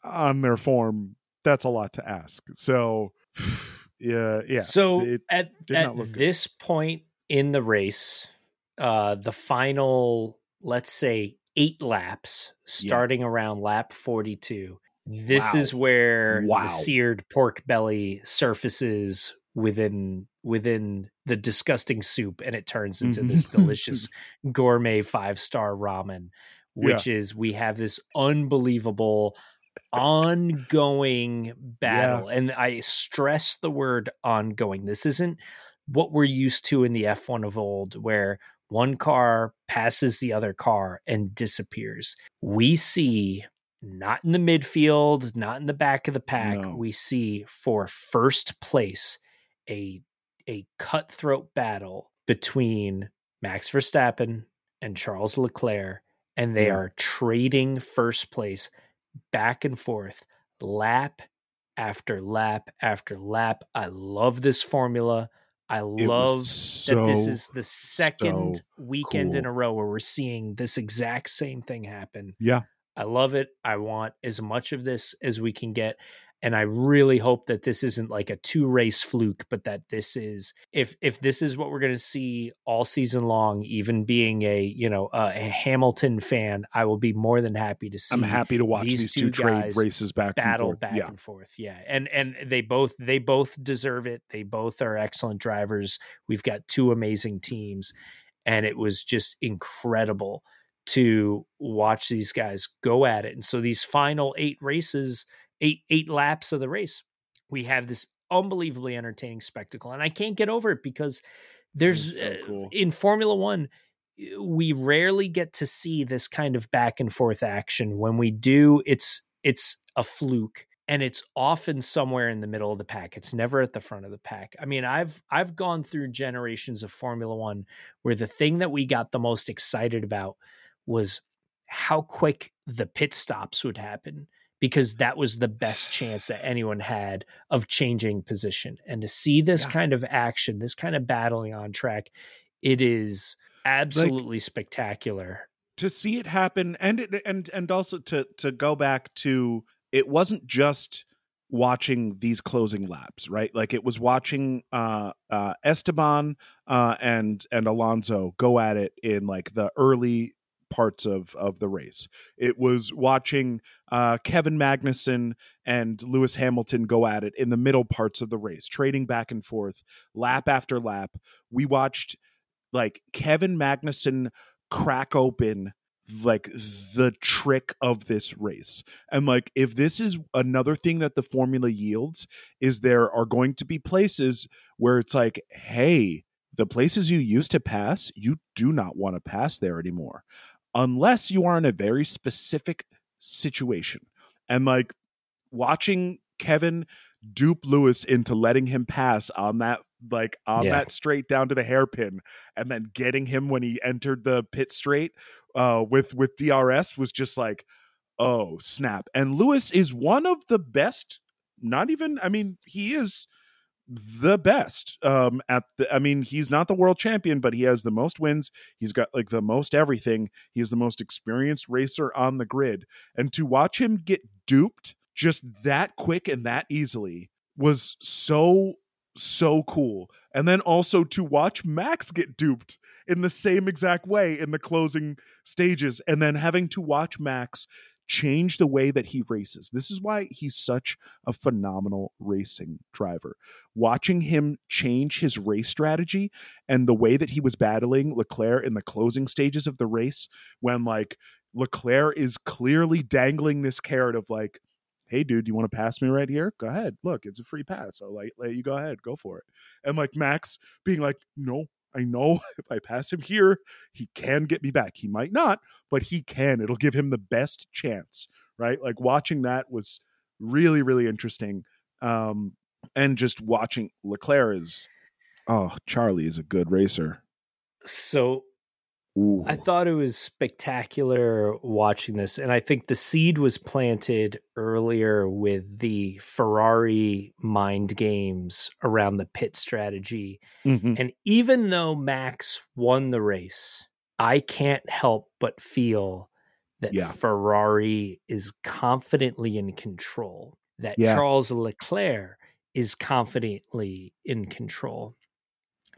on their form, that's a lot to ask. So, yeah. yeah. So it at, at this good. point in the race, uh, the final, let's say, eight laps, starting yeah. around lap forty-two. This wow. is where wow. the seared pork belly surfaces within within the disgusting soup, and it turns into mm-hmm. this delicious gourmet five-star ramen, which yeah. is, we have this unbelievable ongoing battle. Yeah. And I stress the word ongoing. This isn't what we're used to in the F one of old, where one car passes the other car and disappears. We see, not in the midfield, not in the back of the pack, no. we see for first place a a cutthroat battle between Max Verstappen and Charles Leclerc, and they yeah. are trading first place back and forth, lap after lap after lap. I love this formula. I it love so, that this is the second so weekend cool. in a row where we're seeing this exact same thing happen. Yeah. I love it. I want as much of this as we can get. And I really hope that this isn't like a two race fluke, but that this is, if if this is what we're going to see all season long, even being a, you know, a Hamilton fan, I will be more than happy to see. I'm happy to watch these, these two, two trade races back battle and forth. back yeah. and forth. Yeah. And, and they both, they both deserve it. They both are excellent drivers. We've got two amazing teams, and it was just incredible to watch these guys go at it. And so these final eight races, eight, eight laps of the race, we have this unbelievably entertaining spectacle. And I can't get over it, because there's so cool. uh, in Formula One, we rarely get to see this kind of back and forth action. When we do, it's, it's a fluke, and it's often somewhere in the middle of the pack. It's never at the front of the pack. I mean, I've, I've gone through generations of Formula One where the thing that we got the most excited about was how quick the pit stops would happen, because that was the best chance that anyone had of changing position. And to see this yeah. kind of action, this kind of battling on track, it is absolutely like, spectacular to see it happen. And it, and, and also to, to go back to, it wasn't just watching these closing laps, right? Like, it was watching uh, uh, Esteban uh, and, and Alonso go at it in like the early parts of of the race. It was watching uh Kevin Magnusson and Lewis Hamilton go at it in the middle parts of the race, trading back and forth lap after lap. We watched like Kevin Magnusson crack open like the trick of this race. And like, if this is another thing that the formula yields, is there are going to be places where it's like, hey, the places you used to pass, you do not want to pass there anymore, unless you are in a very specific situation. And like, watching Kevin dupe Lewis into letting him pass on that, like on yeah. that straight down to the hairpin, and then getting him when he entered the pit straight uh, with, with D R S, was just like, oh snap. And Lewis is one of the best, not even, I mean, he is the best um at the I mean, he's not the world champion, but he has the most wins, he's got like the most everything, he's the most experienced racer on the grid. And to watch him get duped just that quick and that easily was so so cool. And then also to watch Max get duped in the same exact way in the closing stages, and then having to watch Max change the way that he races. This is why he's such a phenomenal racing driver. Watching him change his race strategy and the way that he was battling Leclerc in the closing stages of the race, when like Leclerc is clearly dangling this carrot of like, hey dude, you want to pass me right here? Go ahead. Look, it's a free pass. I'll like let you go ahead. Go for it. And like Max being like, no, I know if I pass him here, he can get me back. He might not, but he can. It'll give him the best chance, right? Like watching that was really, really interesting. Um, and just watching Leclerc is, oh, Charlie is a good racer. So Ooh. I thought it was spectacular watching this. And I think the seed was planted earlier with the Ferrari mind games around the pit strategy. Mm-hmm. And even though Max won the race, I can't help but feel that yeah. Ferrari is confidently in control, that yeah. Charles Leclerc is confidently in control.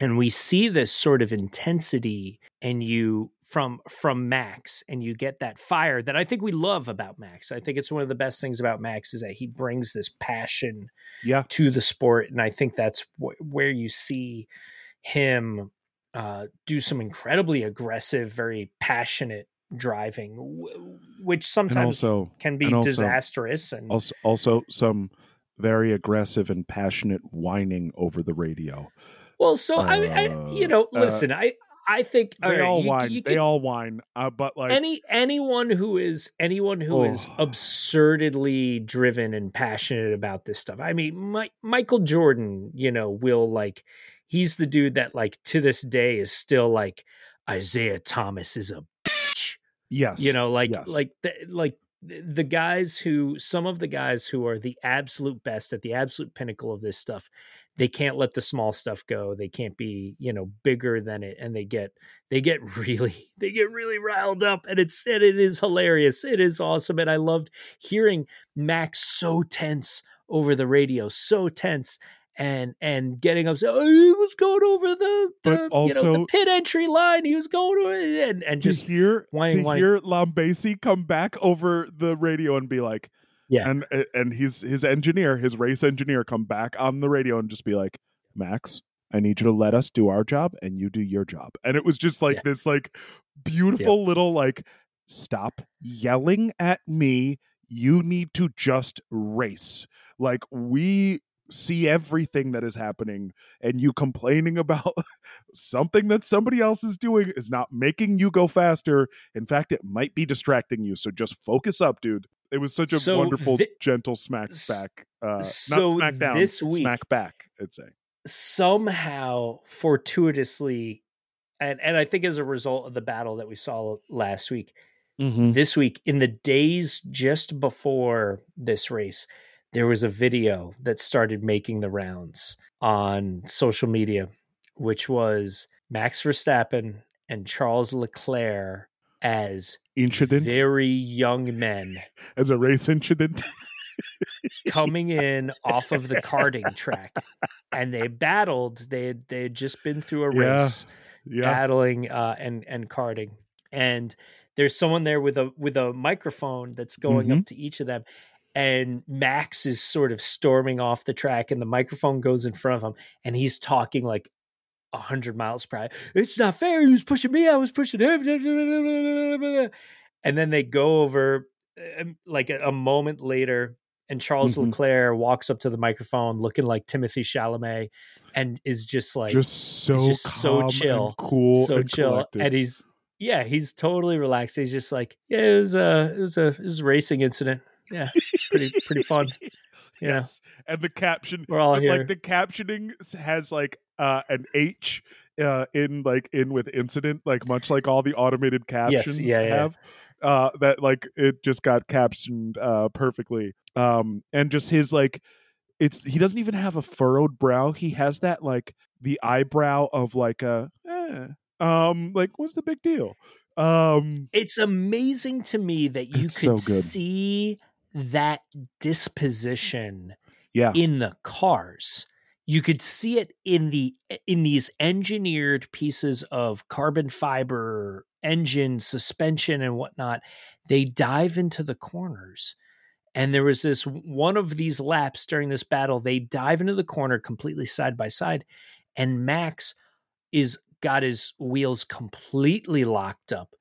And we see this sort of intensity and you from from Max, and you get that fire that I think we love about Max. I think it's one of the best things about Max is that he brings this passion yeah. to the sport. And I think that's wh- where you see him uh, do some incredibly aggressive, very passionate driving, w- which sometimes and also, can be and also, disastrous. And also, also some very aggressive and passionate whining over the radio. Well, so uh, I, I, you know, listen, uh, I, I think they right, all you, whine. You can, they all whine, uh, but like any anyone who is anyone who oh. is absurdly driven and passionate about this stuff. I mean, my, Michael Jordan, you know, will like he's the dude that like to this day is still like Isaiah Thomas is a bitch. Yes, you know, like yes. like the, like the guys who some of the guys who are the absolute best at the absolute pinnacle of this stuff. They can't let the small stuff go. They can't be, you know, bigger than it. And they get, they get really, they get really riled up, and it's, and it is hilarious. It is awesome. And I loved hearing Max so tense over the radio, so tense and, and getting up. So, oh, he was going over the, the but also, you know, the pit entry line. He was going over it and, and just hear, whining, to whining. hear Lombesi come back over the radio and be like, Yeah. And and his his engineer, his race engineer, come back on the radio and just be like, Max, I need you to let us do our job and you do your job. And it was just like yeah. this like beautiful yeah. little like, stop yelling at me. You need to just race. Like we see everything that is happening, and you complaining about something that somebody else is doing is not making you go faster. In fact, it might be distracting you. So just focus up, dude. It was such a so wonderful, thi- gentle smack back. Uh, so not smack down, this week, smack back, I'd say. Somehow, fortuitously, and, and I think as a result of the battle that we saw last week, mm-hmm. this week, in the days just before this race, there was a video that started making the rounds on social media, which was Max Verstappen and Charles Leclerc as incident. Very young men. As a race incident. coming in off of the karting track. And they battled. They had, they had just been through a yeah. race yeah. battling uh, and, and karting. And there's someone there with a with a microphone that's going mm-hmm. up to each of them. And Max is sort of storming off the track, and the microphone goes in front of him, and he's talking like one hundred miles per hour. It's not fair. He was pushing me. I was pushing him. And then they go over like a, a moment later, and Charles mm-hmm. Leclerc walks up to the microphone looking like Timothée Chalamet and is just like, just so, just so chill, and cool, so and chill. Collected. And he's, yeah, he's totally relaxed. He's just like, yeah, it was a, it was a, it was a racing incident. Yeah. Pretty, pretty fun. You yes. know? And the caption, We're all and here. like the captioning has like, Uh, an H uh, in like in with incident, like much like all the automated captions yes, yeah, have yeah. Uh, that like it just got captioned uh, perfectly. Um, and just his like it's he doesn't even have a furrowed brow. He has that like the eyebrow of like a eh, um like what's the big deal? Um, it's amazing to me that you could so see that disposition yeah. in the cars. You could see it in the in these engineered pieces of carbon fiber, engine, suspension, and whatnot. They dive into the corners. And there was this one of these laps during this battle. They dive into the corner completely side by side. And Max is got his wheels completely locked up,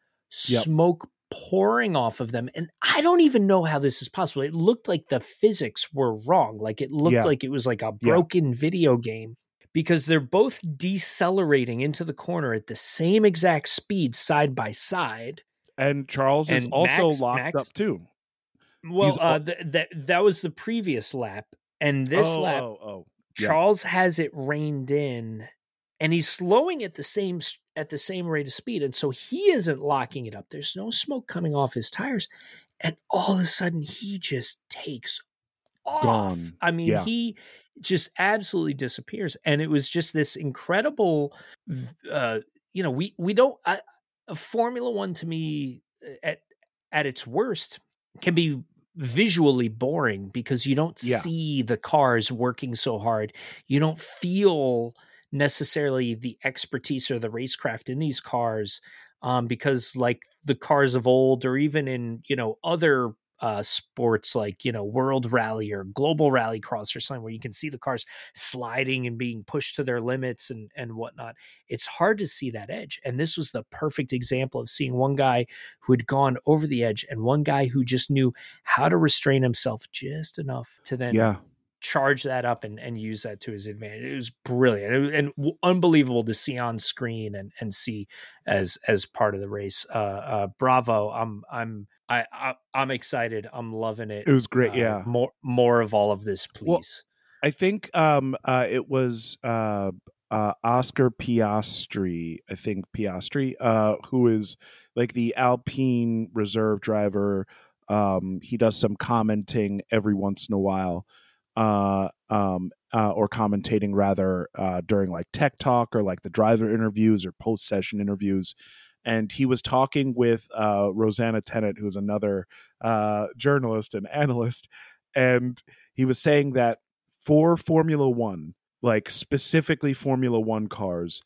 yep. smoke pouring off of them. And I don't even know how this is possible. It looked like the physics were wrong. Like it looked yeah. like it was like a broken yeah. video game, because they're both decelerating into the corner at the same exact speed side by side. And Charles and is also Max, locked Max, up too. Well, He's, uh, th- th- that was the previous lap. And this oh, lap, oh, oh. Yeah. Charles has it reined in, and he's slowing at the same at the same rate of speed, and so he isn't locking it up. There's no smoke coming off his tires, and all of a sudden he just takes off. Gone. I mean, yeah. he just absolutely disappears, and it was just this incredible. Uh, you know, we we don't I, Formula One to me at at its worst can be visually boring because you don't yeah. see the cars working so hard. You don't feel necessarily the expertise or the racecraft in these cars um, because like the cars of old, or even in, you know, other uh, sports like, you know, World Rally or Global Rallycross or something where you can see the cars sliding and being pushed to their limits and, and whatnot. It's hard to see that edge. And this was the perfect example of seeing one guy who had gone over the edge and one guy who just knew how to restrain himself just enough to then yeah. charge that up and, and use that to his advantage. It was brilliant it was, and w- unbelievable to see on screen and, and see as, as part of the race. Uh, uh, bravo. I'm, I'm, I, I, I'm excited. I'm loving it. It was great. Uh, yeah. More, more of all of this, please. Well, I think um, uh, it was uh, uh, Oscar Piastri, I think Piastri, uh, who is like the Alpine reserve driver. Um, he does some commenting every once in a while uh, um, uh, or commentating rather uh, during like tech talk or like the driver interviews or post session interviews. And he was talking with uh, Rosanna Tennant, who's another uh, journalist and analyst. And he was saying that for Formula One, like specifically Formula One cars,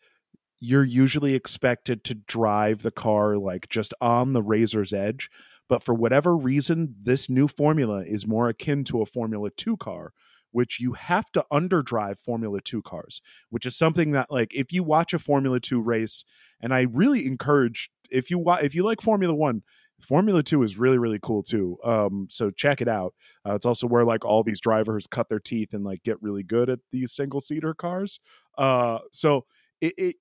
you're usually expected to drive the car like just on the razor's edge. But for whatever reason, this new formula is more akin to a Formula Two car, which you have to underdrive Formula Two cars, which is something that, like, if you watch a Formula Two race, and I really encourage, if you wa- if you like Formula One, Formula Two is really, really cool too. Um, so check it out. Uh, it's also where like all these drivers cut their teeth and like get really good at these single seater cars. Uh, so it, it,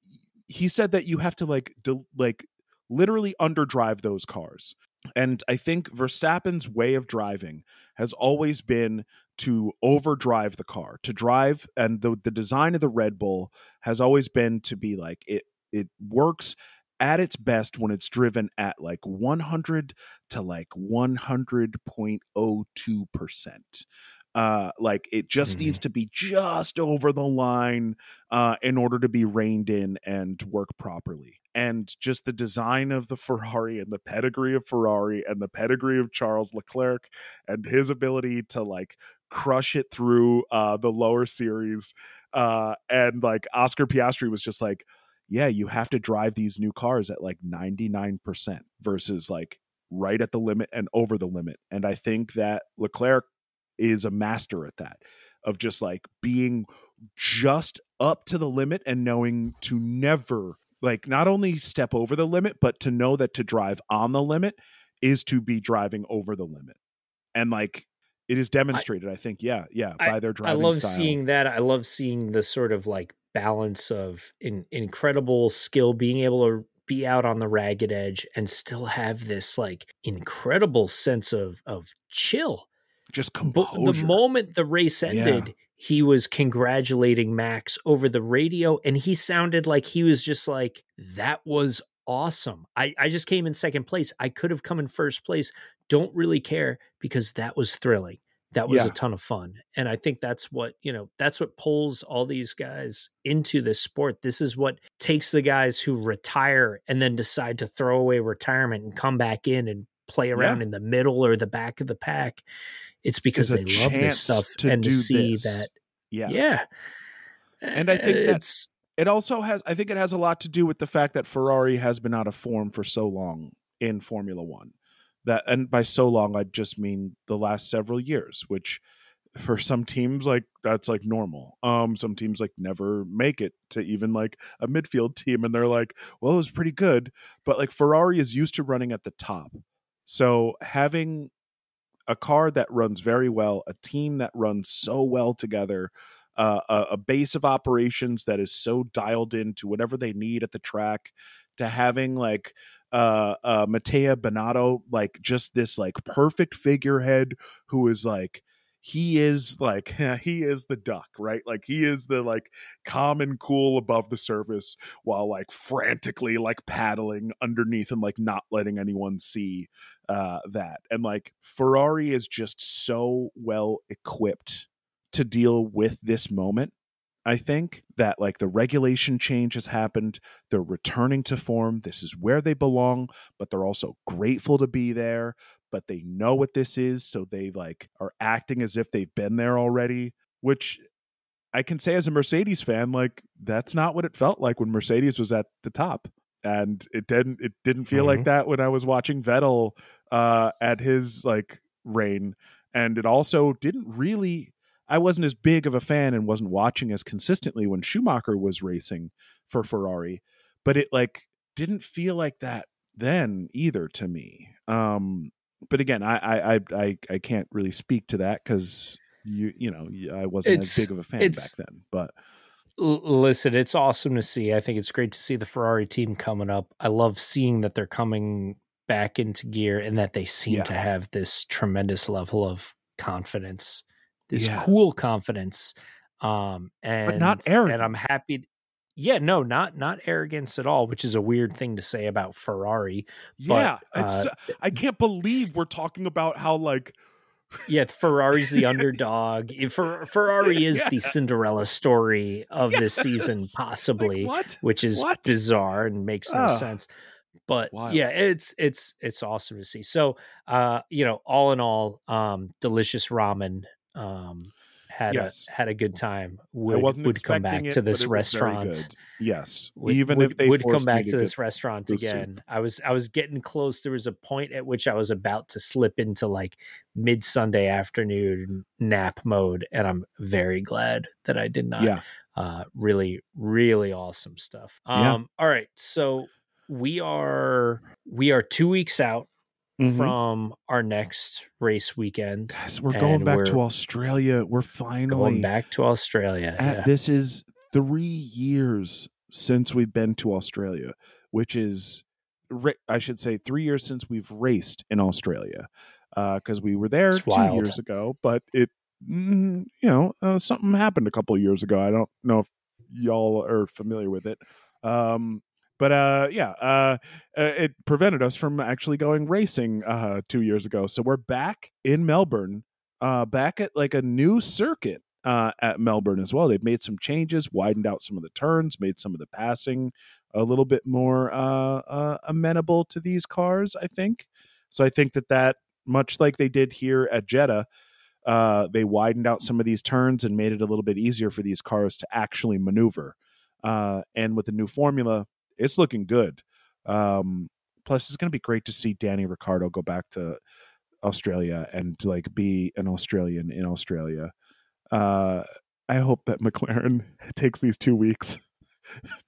he said that you have to like de- like literally underdrive those cars. And I think Verstappen's way of driving has always been to overdrive the car, to drive. And the, the design of the Red Bull has always been to be like, it, it works at its best when it's driven at like one hundred to like one hundred point zero two percent. Uh, like it just mm-hmm. needs to be just over the line uh, in order to be reined in and work properly. And just the design of the Ferrari and the pedigree of Ferrari and the pedigree of Charles Leclerc and his ability to like crush it through uh, the lower series. Uh, and like Oscar Piastri was just like, yeah, you have to drive these new cars at like ninety-nine percent versus like right at the limit and over the limit. And I think that Leclerc is a master at that, of just like being just up to the limit and knowing to never like not only step over the limit, but to know that to drive on the limit is to be driving over the limit. And like it is demonstrated, I, I think. Yeah. Yeah. I, by their driving. I love style. Seeing that. I love seeing the sort of like balance of in, incredible skill, being able to be out on the ragged edge and still have this like incredible sense of, of chill. Just composure. But the moment the race ended, yeah. he was congratulating Max over the radio, and he sounded like he was just like, that was awesome. I, I just came in second place. I could have come in first place. Don't really care because that was thrilling. That was yeah. a ton of fun. And I think that's what, you know, that's what pulls all these guys into this sport. This is what takes the guys who retire and then decide to throw away retirement and come back in and play around yeah. in the middle or the back of the pack. It's because they love this stuff to and to see this. That. Yeah. Yeah. And I think it's, that it also has, I think it has a lot to do with the fact that Ferrari has been out of form for so long in Formula One that, and by so long, I just mean the last several years, which for some teams, like that's like normal. Um, some teams like never make it to even like a midfield team. And they're like, well, it was pretty good, but like Ferrari is used to running at the top. So having a car that runs very well, a team that runs so well together, uh, a, a base of operations that is so dialed into whatever they need at the track, to having like uh, uh, Matteo Bonotto, like just this like perfect figurehead who is like, he is like, he is the duck, right? Like he is the like calm and cool above the surface, while like frantically like paddling underneath and like not letting anyone see uh, that. And like Ferrari is just so well equipped to deal with this moment. I think that like the regulation change has happened. They're returning to form. This is where they belong, but they're also grateful to be there. But they know what this is, so they like are acting as if they've been there already, which I can say as a Mercedes fan, like that's not what it felt like when Mercedes was at the top. And it didn't it didn't feel mm-hmm. like that when I was watching Vettel uh, at his like reign. And it also didn't really, I wasn't as big of a fan and wasn't watching as consistently when Schumacher was racing for Ferrari, but it like didn't feel like that then either to me. Um, But again, I, I I I can't really speak to that because you you know I wasn't it's, as big of a fan back then. But l- listen, it's awesome to see. I think it's great to see the Ferrari team coming up. I love seeing that they're coming back into gear and that they seem yeah. to have this tremendous level of confidence, this yeah. cool confidence, um, and but not arrogant. And I'm happy. To, yeah, no, not not arrogance at all, which is a weird thing to say about Ferrari. Yeah, but, it's, uh, I can't believe we're talking about how like, yeah, Ferrari's the underdog. If Fer- Ferrari is yeah. the Cinderella story of yes. this season, possibly, like, which is what? bizarre and makes no uh, sense. But wild. yeah, it's it's it's awesome to see. So, uh, you know, all in all, um, delicious ramen. Um, Had, yes. a, had a good time, would, I wasn't would come back it, to this restaurant. Yes. Would, Even would, if they would come back to, to this restaurant again. Soup. I was I was getting close. There was a point at which I was about to slip into like mid Sunday afternoon nap mode. And I'm very glad that I did not. Yeah. Uh, really, really awesome stuff. Um, yeah. All right. So we are we are two weeks out. Mm-hmm. From our next race weekend. Yes, we're going back we're to Australia. We're finally going back to Australia. At, yeah. This is three years since we've been to Australia, which is, I should say, three years since we've raced in Australia, because uh, we were there it's two wild. years ago. But it, you know, uh, something happened a couple of years ago. I don't know if y'all are familiar with it. Um, But uh, yeah, uh, it prevented us from actually going racing uh, two years ago. So we're back in Melbourne, uh, back at like a new circuit uh, at Melbourne as well. They've made some changes, widened out some of the turns, made some of the passing a little bit more uh, uh, amenable to these cars, I think. So I think that that, much like they did here at Jeddah, uh, they widened out some of these turns and made it a little bit easier for these cars to actually maneuver. Uh, and with the new formula, it's looking good. Um, plus, it's going to be great to see Danny Ricciardo go back to Australia and to, like, be an Australian in Australia. Uh, I hope that McLaren takes these two weeks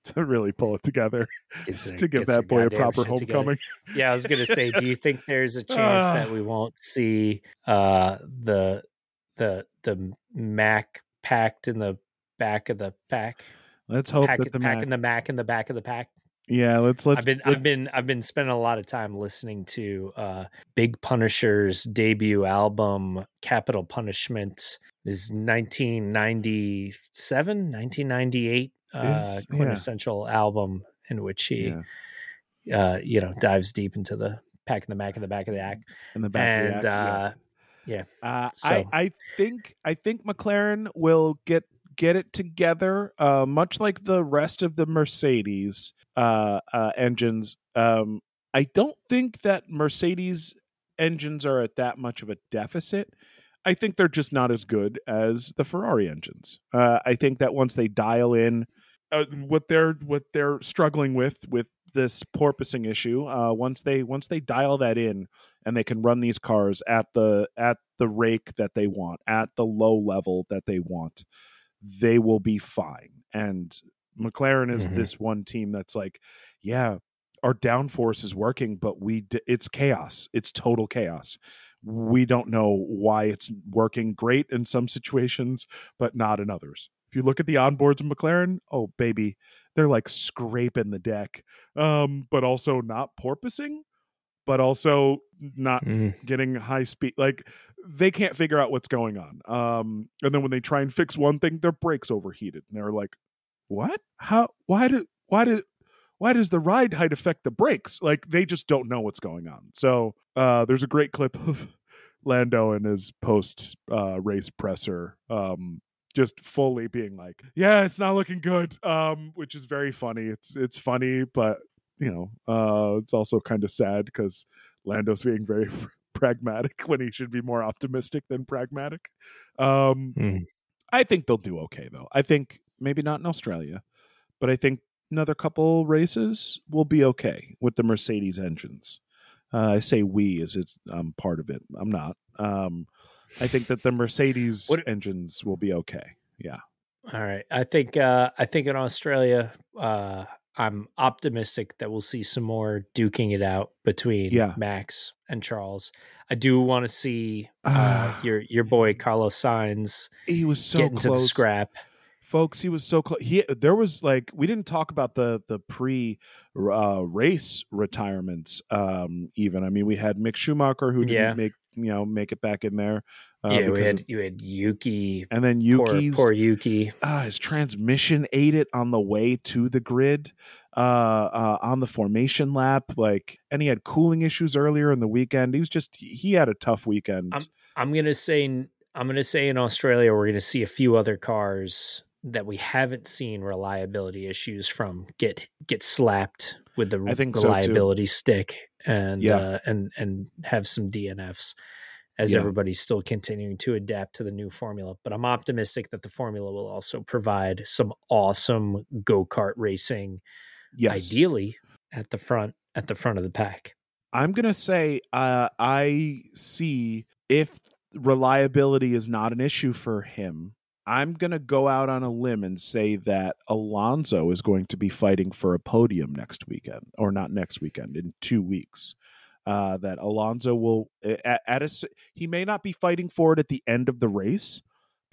to really pull it together a, to give that boy a proper homecoming. Together. Yeah, I was going to say, do you think there's a chance uh, that we won't see uh, the the the Mac packed in the back of the pack? Let's hope pack, that the pack Mac... in the Mac in the back of the pack. Yeah, let's let's. I've been let's... I've been I've been spending a lot of time listening to uh, Big Punisher's debut album, Capital Punishment, is nineteen ninety-seven, nineteen ninety-eight uh, is, quintessential yeah. album in which he, yeah. uh, you know, dives deep into the pack in the Mac in the back of the act in the back and of the act, uh, yeah. yeah. Uh, so. I I think I think McLaren will get. get it together, uh, much like the rest of the Mercedes uh, uh, engines. Um, I don't think that Mercedes engines are at that much of a deficit. I think they're just not as good as the Ferrari engines. Uh, I think that once they dial in uh, what they're what they're struggling with with this porpoising issue, uh, once they once they dial that in and they can run these cars at the at the rake that they want, at the low level that they want, they will be fine. And McLaren is mm-hmm. this one team that's like, yeah, our downforce is working, but we d- it's chaos. It's total chaos. We don't know why it's working great in some situations, but not in others. If you look at the onboards of McLaren, oh, baby, they're like scraping the deck, um, but also not porpoising, but also not mm. getting high speed. Like, they can't figure out what's going on. Um, and then when they try and fix one thing, their brakes overheated. And they're like, what? How? Why do? Why do? Why does the ride height affect the brakes? Like, they just don't know what's going on. So uh, there's a great clip of Lando in his post uh, race presser, um, just fully being like, yeah, it's not looking good, um, which is very funny. It's it's funny, but, you know, uh, it's also kind of sad because Lando's being very pragmatic when he should be more optimistic than pragmatic. Um, mm. I think they'll do okay, though. I think maybe not in Australia, but I think another couple races will be okay with the Mercedes engines. Uh, I say we as it's I'm part of it. I'm not. Um, I think that the Mercedes what, engines will be okay. Yeah. All right. I think uh, I think in Australia, uh, I'm optimistic that we'll see some more duking it out between yeah. Max and Charles. I do want to see uh, your your boy Carlos Sainz. He was so getting close to the scrap. Folks, he was so close. He there was like we didn't talk about the the pre uh, race retirements. Um, even I mean, we had Mick Schumacher who didn't yeah. make you know make it back in there. Uh, yeah, we had of, you had Yuki, and then Yuki's poor, poor Yuki. Uh, his transmission ate it on the way to the grid, uh, uh, on the formation lap. Like, and he had cooling issues earlier in the weekend. He was just he had a tough weekend. I'm, I'm gonna say I'm gonna say in Australia we're gonna see a few other cars that we haven't seen reliability issues from get get slapped with the reliability so stick and yeah. uh, and and have some D N Fs as yeah. everybody's still continuing to adapt to the new formula. But I'm optimistic that the formula will also provide some awesome go-kart racing, yes. ideally at the front at the front of the pack. I'm gonna say uh, I see if reliability is not an issue for him, I'm going to go out on a limb and say that Alonso is going to be fighting for a podium next weekend, or not next weekend, in two weeks. Uh, that Alonso will, at, at a, he may not be fighting for it at the end of the race,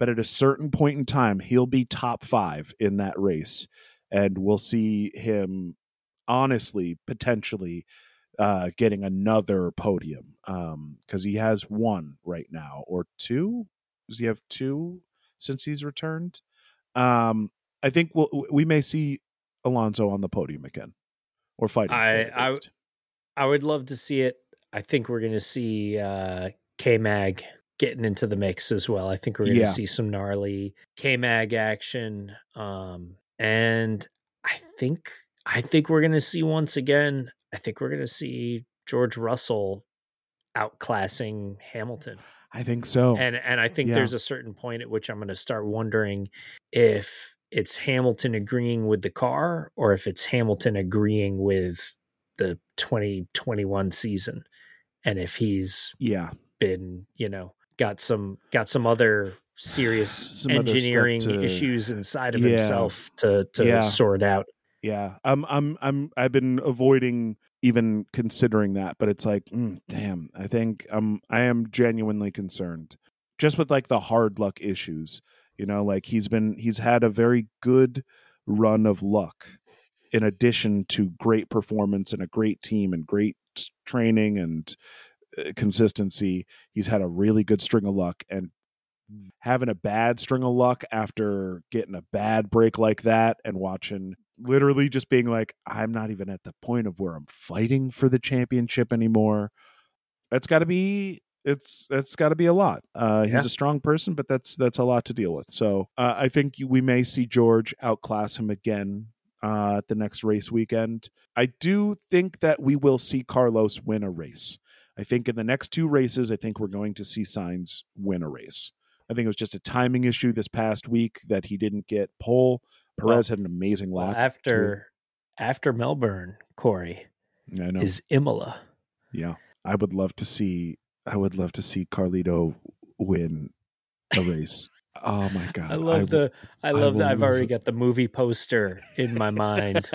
but at a certain point in time, he'll be top five in that race. And we'll see him, honestly, potentially uh, getting another podium. Um, because he has one right now, or two? Does he have two? Since he's returned, um, I think we'll, we may see Alonso on the podium again, or fighting. I I, w- I would love to see it. I think we're going to see uh, K-Mag getting into the mix as well. I think we're going to yeah. see some gnarly K-Mag action, um, and I think I think we're going to see once again. I think we're going to see George Russell outclassing Hamilton. I think so. And and I think yeah. there's a certain point at which I'm going to start wondering if it's Hamilton agreeing with the car or if it's Hamilton agreeing with the twenty twenty-one season. And if he's yeah. been, you know, got some got some other serious some engineering other to, issues inside of yeah. himself to to yeah. sort out. Yeah. I'm I'm I'm I've been avoiding even considering that, but it's like, mm, damn, I think um, I am genuinely concerned just with like the hard luck issues, you know, like he's been, he's had a very good run of luck in addition to great performance and a great team and great training and uh, consistency. He's had a really good string of luck, and having a bad string of luck after getting a bad break like that and watching literally just being like, I'm not even at the point of where I'm fighting for the championship anymore. That's got to be it's that's got to be a lot. Uh, he's yeah. a strong person, but that's that's a lot to deal with. So uh, I think we may see George outclass him again uh, at the next race weekend. I do think that we will see Carlos win a race. I think in the next two races, I think we're going to see Sainz win a race. I think it was just a timing issue this past week that he didn't get pole. Perez had an amazing lap. Well, after too. after Melbourne, Corey, I know. Is Imola. Yeah. I would love to see I would love to see Carlito win a race. Oh my God. I love I, the I love I that I've already it. got the movie poster in my mind.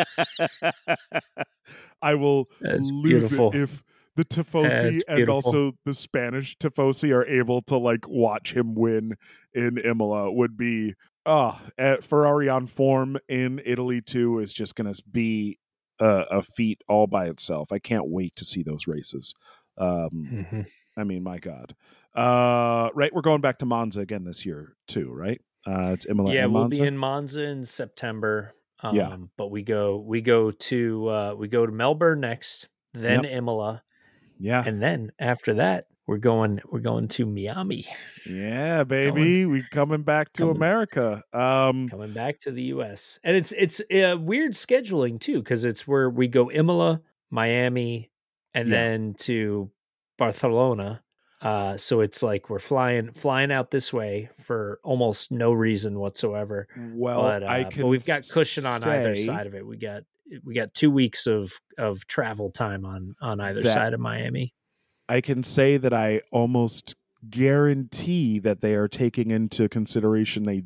I will That's lose beautiful. it if the Tifosi yeah, and also the Spanish Tifosi are able to like watch him win in Imola. Would be oh, uh, Ferrari on form in Italy too is just going to be uh, a feat all by itself. I can't wait to see those races. Um, mm-hmm. I mean, my God. Uh, right. We're going back to Monza again this year too, right? Uh, it's Imola. Yeah. And we'll Monza. be in Monza in September. Um, yeah. but we go, we go to, uh, we go to Melbourne next, then yep. Imola. Yeah. And then after that, We're going. We're going to Miami. Yeah, baby, going, we coming back to coming, America. Um, coming back to the U S and it's it's uh, weird scheduling too, because it's where we go Imola, Miami, and yeah. then to Barcelona. Uh, so it's like we're flying flying out this way for almost no reason whatsoever. Well, but, uh, I can but we've got cushion on say, either side of it. We got we got two weeks of of travel time on on either that, side of Miami. I can say that I almost guarantee that they are taking into consideration they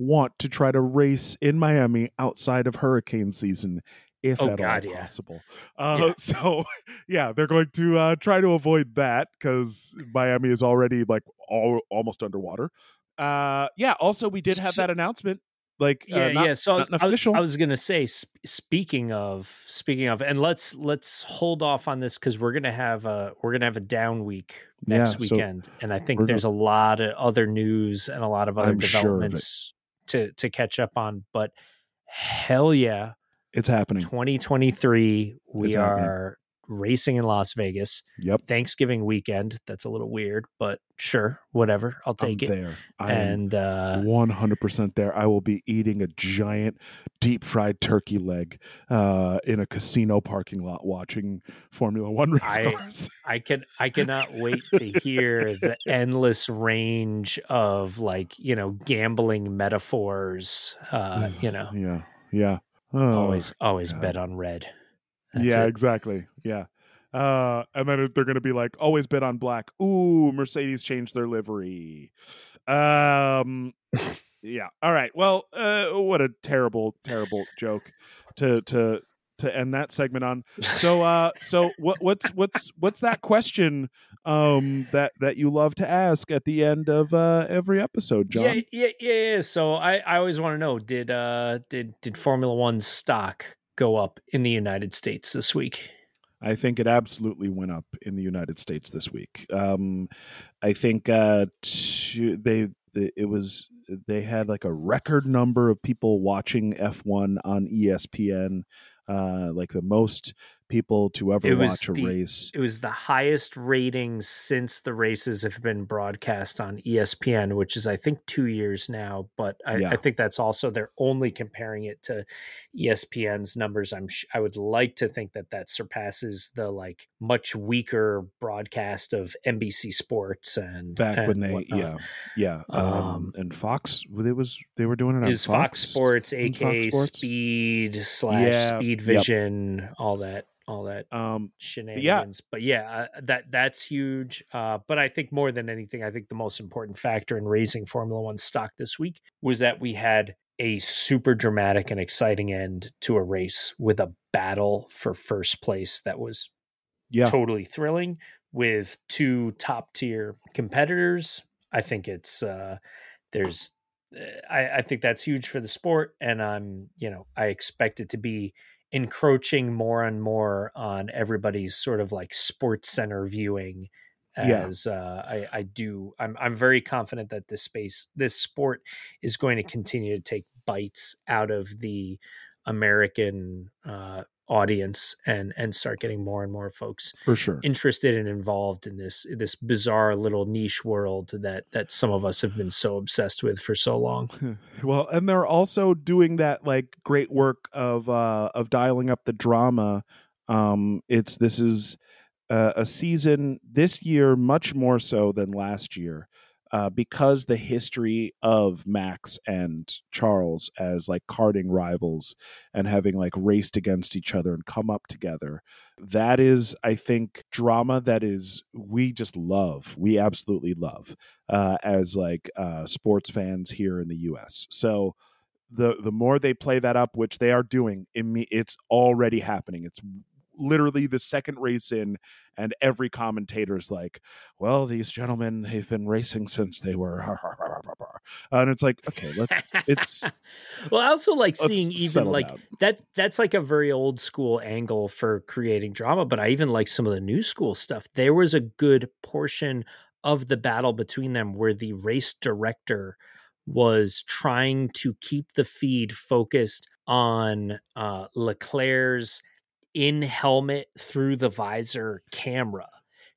want to try to race in Miami outside of hurricane season, if oh, at God, all yeah. possible. Uh, yeah. So, yeah, they're going to uh, try to avoid that because Miami is already like all, almost underwater. Uh, yeah, also, we did have that announcement. Like yeah, uh, not, yeah. So I was, official. I was, I was gonna say. Sp- speaking of, speaking of, and let's let's hold off on this because we're gonna have a we're gonna have a down week next yeah, weekend, so and I think there's gonna, a lot of other news and a lot of other I'm developments sure of to to catch up on. But hell yeah, it's happening. twenty twenty-three, we it's are happening. Racing in Las Vegas. Yep. Thanksgiving weekend. That's a little weird, but. Sure, whatever. I'll take I'm it. There. I and uh, one hundred percent there. I will be eating a giant deep fried turkey leg uh, in a casino parking lot watching Formula One race cars. I, I can I cannot wait to hear the endless range of like, you know, gambling metaphors, uh, you know. Yeah. Yeah. Oh, always always God. Bet on red. That's yeah, it. Exactly. Yeah. Uh, and then they're going to be like, always bet on black. Ooh, Mercedes changed their livery. Um, yeah. All right. Well, uh, what a terrible, terrible joke to, to, to end that segment on. So, uh, so what, what's, what's, what's that question, um, that, that you love to ask at the end of, uh, every episode, John? Yeah. Yeah. Yeah. yeah. So I, I always want to know, did, uh, did, did Formula One stock go up in the United States this week? I think it absolutely went up in the United States this week. Um, I think uh, t- they it was they had like a record number of people watching F one on E S P N, uh, like the most people to ever watch a the, race. It was the highest rating since the races have been broadcast on E S P N, which is I think two years now. But I, yeah. I think that's also they're only comparing it to E S P N's numbers. I'm sh- I would like to think that that surpasses the like much weaker broadcast of N B C Sports and back and when they whatnot. yeah yeah um, um, and Fox it was they were doing it on it was Fox, Fox Sports, aka Fox Sports? Speed slash yeah, Speed Vision, yep. all that. all that um, shenanigans. But yeah, but yeah uh, that that's huge. Uh, but I think more than anything, I think the most important factor in raising Formula One stock this week was that we had a super dramatic and exciting end to a race with a battle for first place that was yeah. totally thrilling with two top tier competitors. I think it's uh, there's I, I think that's huge for the sport. And I'm, you know, I expect it to be encroaching more and more on everybody's sort of like sports center viewing as yeah. uh, I, I do. I'm, I'm very confident that this space, this sport is going to continue to take bites out of the American uh, audience and, and start getting more and more folks for sure interested and involved in this, this bizarre little niche world that, that some of us have been so obsessed with for so long. Well, and they're also doing that like great work of, uh, of dialing up the drama. Um, it's, this is uh, a season this year, much more so than last year. Uh, because the history of Max and Charles as like karting rivals and having like raced against each other and come up together, that is, I think, drama that is we just love. We absolutely love uh, as like uh, sports fans here in the U S. So the the more they play that up, which they are doing, it's already happening. It's literally the second race in, and every commentator's like, well, these gentlemen, they've been racing since they were har, har, har, har, har. And it's like, okay, let's it's well, I also like seeing even like down. that that's like a very old school angle for creating drama, but I even like some of the new school stuff. There was a good portion of the battle between them where the race director was trying to keep the feed focused on uh, Leclerc's in helmet through the visor camera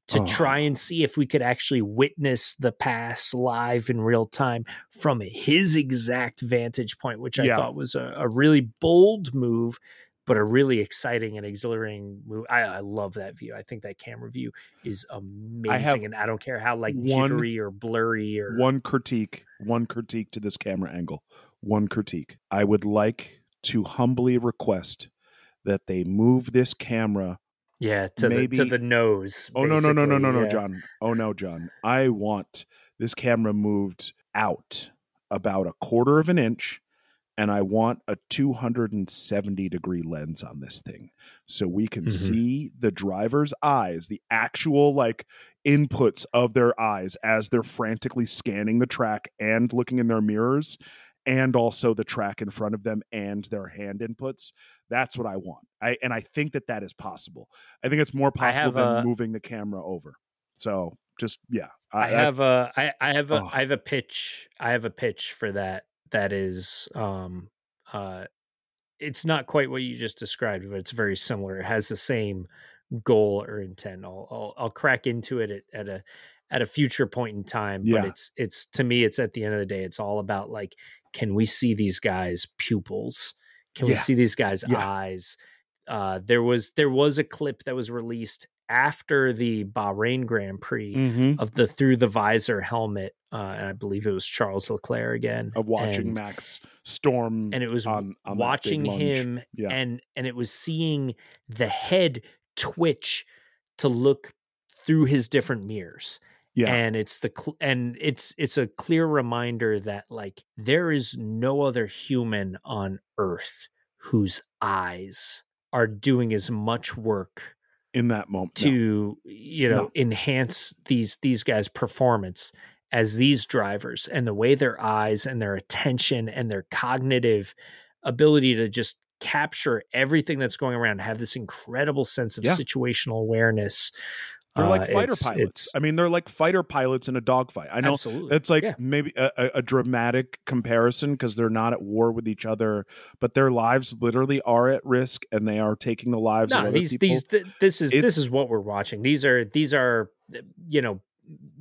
to oh. try and see if we could actually witness the pass live in real time from his exact vantage point, which I yeah. thought was a, a really bold move, but a really exciting and exhilarating move. I, I love that view. I think that camera view is amazing. I have and I don't care how like one, jittery or blurry or one critique, one critique to this camera angle, one critique. I would like to humbly request that they move this camera. Yeah. To maybe, the, to the nose. Oh no, no, no, no, no, no, yeah. John. Oh no, John. I want this camera moved out about a quarter of an inch. And I want a two hundred seventy degree lens on this thing so we can mm-hmm. see the driver's eyes, the actual like inputs of their eyes as they're frantically scanning the track and looking in their mirrors, and also the track in front of them and their hand inputs. That's what I want. I and I think that that is possible. I think it's more possible than a, moving the camera over. So just, yeah. I, I have I, a, I, I have a, oh. I have a pitch. I have a pitch for that. That is, um, uh, it's not quite what you just described, but it's very similar. It has the same goal or intent. I'll, I'll, I'll crack into it at, at a, at a future point in time. Yeah. But it's, it's to me, it's at the end of the day, it's all about like, can we see these guys' pupils? Can yeah. we see these guys' yeah. eyes? Uh, there was, there was a clip that was released after the Bahrain Grand Prix mm-hmm. of the through the visor helmet. Uh, and I believe it was Charles Leclerc again of watching and, Max storm. And it was on, on watching him yeah. and, and it was seeing the head twitch to look through his different mirrors. Yeah. And it's the, cl- and it's, it's a clear reminder that like, there is no other human on earth whose eyes are doing as much work in that moment to, no. you know, no. enhance these, these guys' performance as these drivers, and the way their eyes and their attention and their cognitive ability to just capture everything that's going around, have this incredible sense of yeah. situational awareness. They're like uh, fighter it's, pilots. It's, I mean, they're like fighter pilots in a dogfight. I know absolutely. That's like yeah. maybe a, a dramatic comparison because they're not at war with each other, but their lives literally are at risk, and they are taking the lives. No, of these, other people. these, th- this is it's, this is what we're watching. These are these are, you know,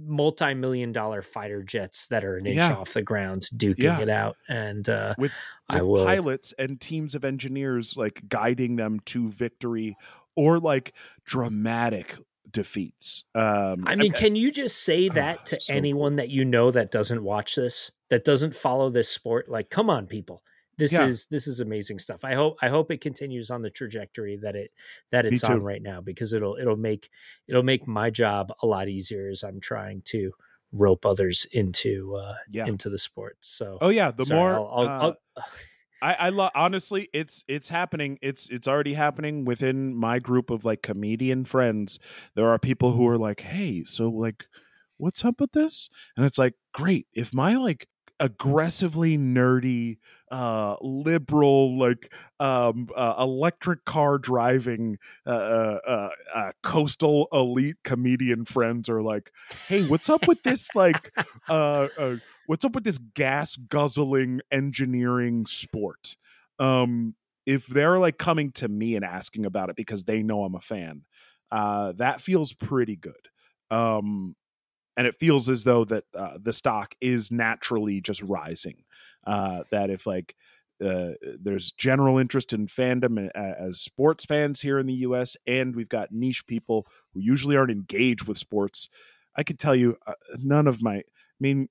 multi-million dollar fighter jets that are an inch yeah. off the ground duking yeah. it out, and uh with, with I will... pilots and teams of engineers like guiding them to victory or like dramatic defeats. um I mean, I, can you just say that uh, to so anyone that you know that doesn't watch this, that doesn't follow this sport? Like, come on, people. This yeah. is this is amazing stuff. I hope I hope it continues on the trajectory that it that it's on right now, because it'll it'll make it'll make my job a lot easier as I'm trying to rope others into uh, yeah. into the sport. So oh yeah, the sorry, more I'll, I'll, uh, I'll, I, I lo- honestly it's it's happening. It's it's already happening within my group of like comedian friends. There are people who are like, hey, so like, what's up with this? And it's like, great, if my like aggressively nerdy uh liberal like um uh, electric car driving uh, uh uh coastal elite comedian friends are like, hey, what's up with this like uh, uh what's up with this gas guzzling engineering sport? Um if they're like coming to me and asking about it because they know I'm a fan, uh that feels pretty good. um And it feels as though that uh, the stock is naturally just rising, uh, that if like uh, there's general interest in fandom as sports fans here in the U S, and we've got niche people who usually aren't engaged with sports. I could tell you uh, none of my I mean,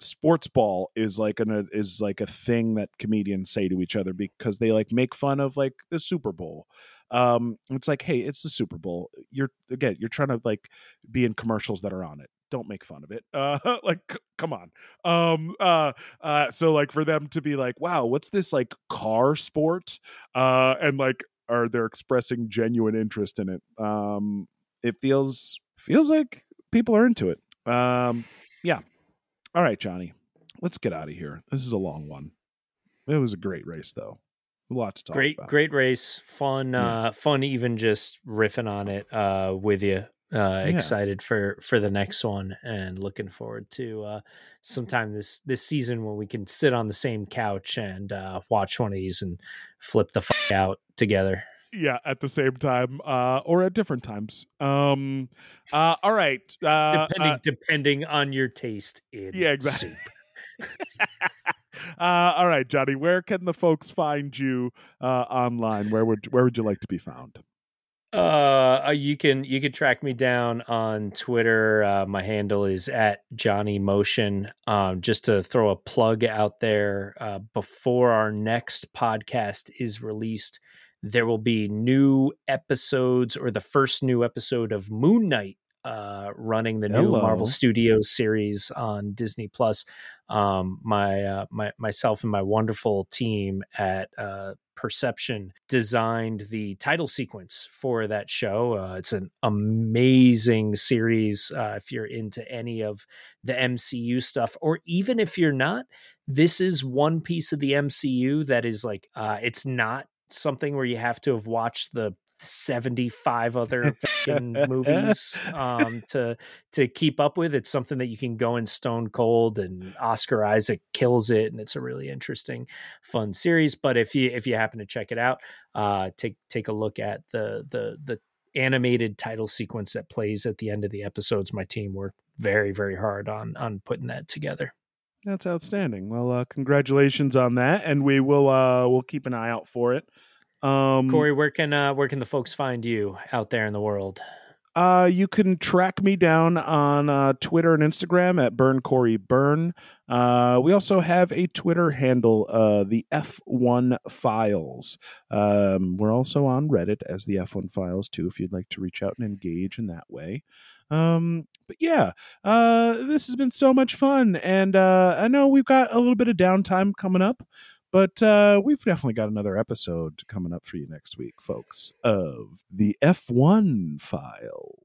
sports ball is like an uh, is like a thing that comedians say to each other because they like make fun of like the Super Bowl. Um, it's like, hey, it's the Super Bowl. You're again, you're trying to like be in commercials that are on it. Don't make fun of it. Uh, like, c- come on. Um, uh, uh, so like for them to be like, wow, what's this like car sport? Uh, and like, or they're expressing genuine interest in it. Um, it feels feels like people are into it. Um, yeah. All right, Johnny, let's get out of here. This is a long one. It was a great race, though. A lot to talk great, about. Great race. Fun, yeah. uh, fun even just riffing on it uh, with you. Uh, excited yeah. for, for the next one and looking forward to uh, sometime this, this season when we can sit on the same couch and uh, watch one of these and flip the fuck out together. Yeah, at the same time uh, or at different times. Um, uh, all right. Uh, depending uh, depending on your taste in yeah, exactly. soup. uh, all right, Johnny, where can the folks find you uh, online? Where would where would you like to be found? Uh, you can, you can track me down on Twitter. Uh, my handle is at Johnny Motion. Um, just to throw a plug out there, uh, before our next podcast is released, there will be new episodes or the first new episode of Moon Knight, uh, running the Hello. new Marvel Studios series on Disney Plus. Um, my, uh, my, myself and my wonderful team at, uh, Perception designed the title sequence for that show. Uh, it's an amazing series. Uh, if you're into any of the M C U stuff, or even if you're not, this is one piece of the M C U that is like, uh, it's not something where you have to have watched the seventy-five other movies um, to to keep up with. It's something that you can go in stone cold, and Oscar Isaac kills it, and it's a really interesting, fun series. But if you if you happen to check it out, uh, take take a look at the the the animated title sequence that plays at the end of the episodes. My team worked very very hard on on putting that together. That's outstanding. Well, uh, congratulations on that, and we will uh, we'll keep an eye out for it. Um, Corey, where can uh, where can the folks find you out there in the world? Uh, you can track me down on uh, Twitter and Instagram at Burn Corey Burn. Uh, we also have a Twitter handle, uh, the F one Files. Um, we're also on Reddit as the F one Files too, if you'd like to reach out and engage in that way. Um, but yeah, uh, this has been so much fun, and uh, I know we've got a little bit of downtime coming up. But uh, we've definitely got another episode coming up for you next week, folks, of the F one File.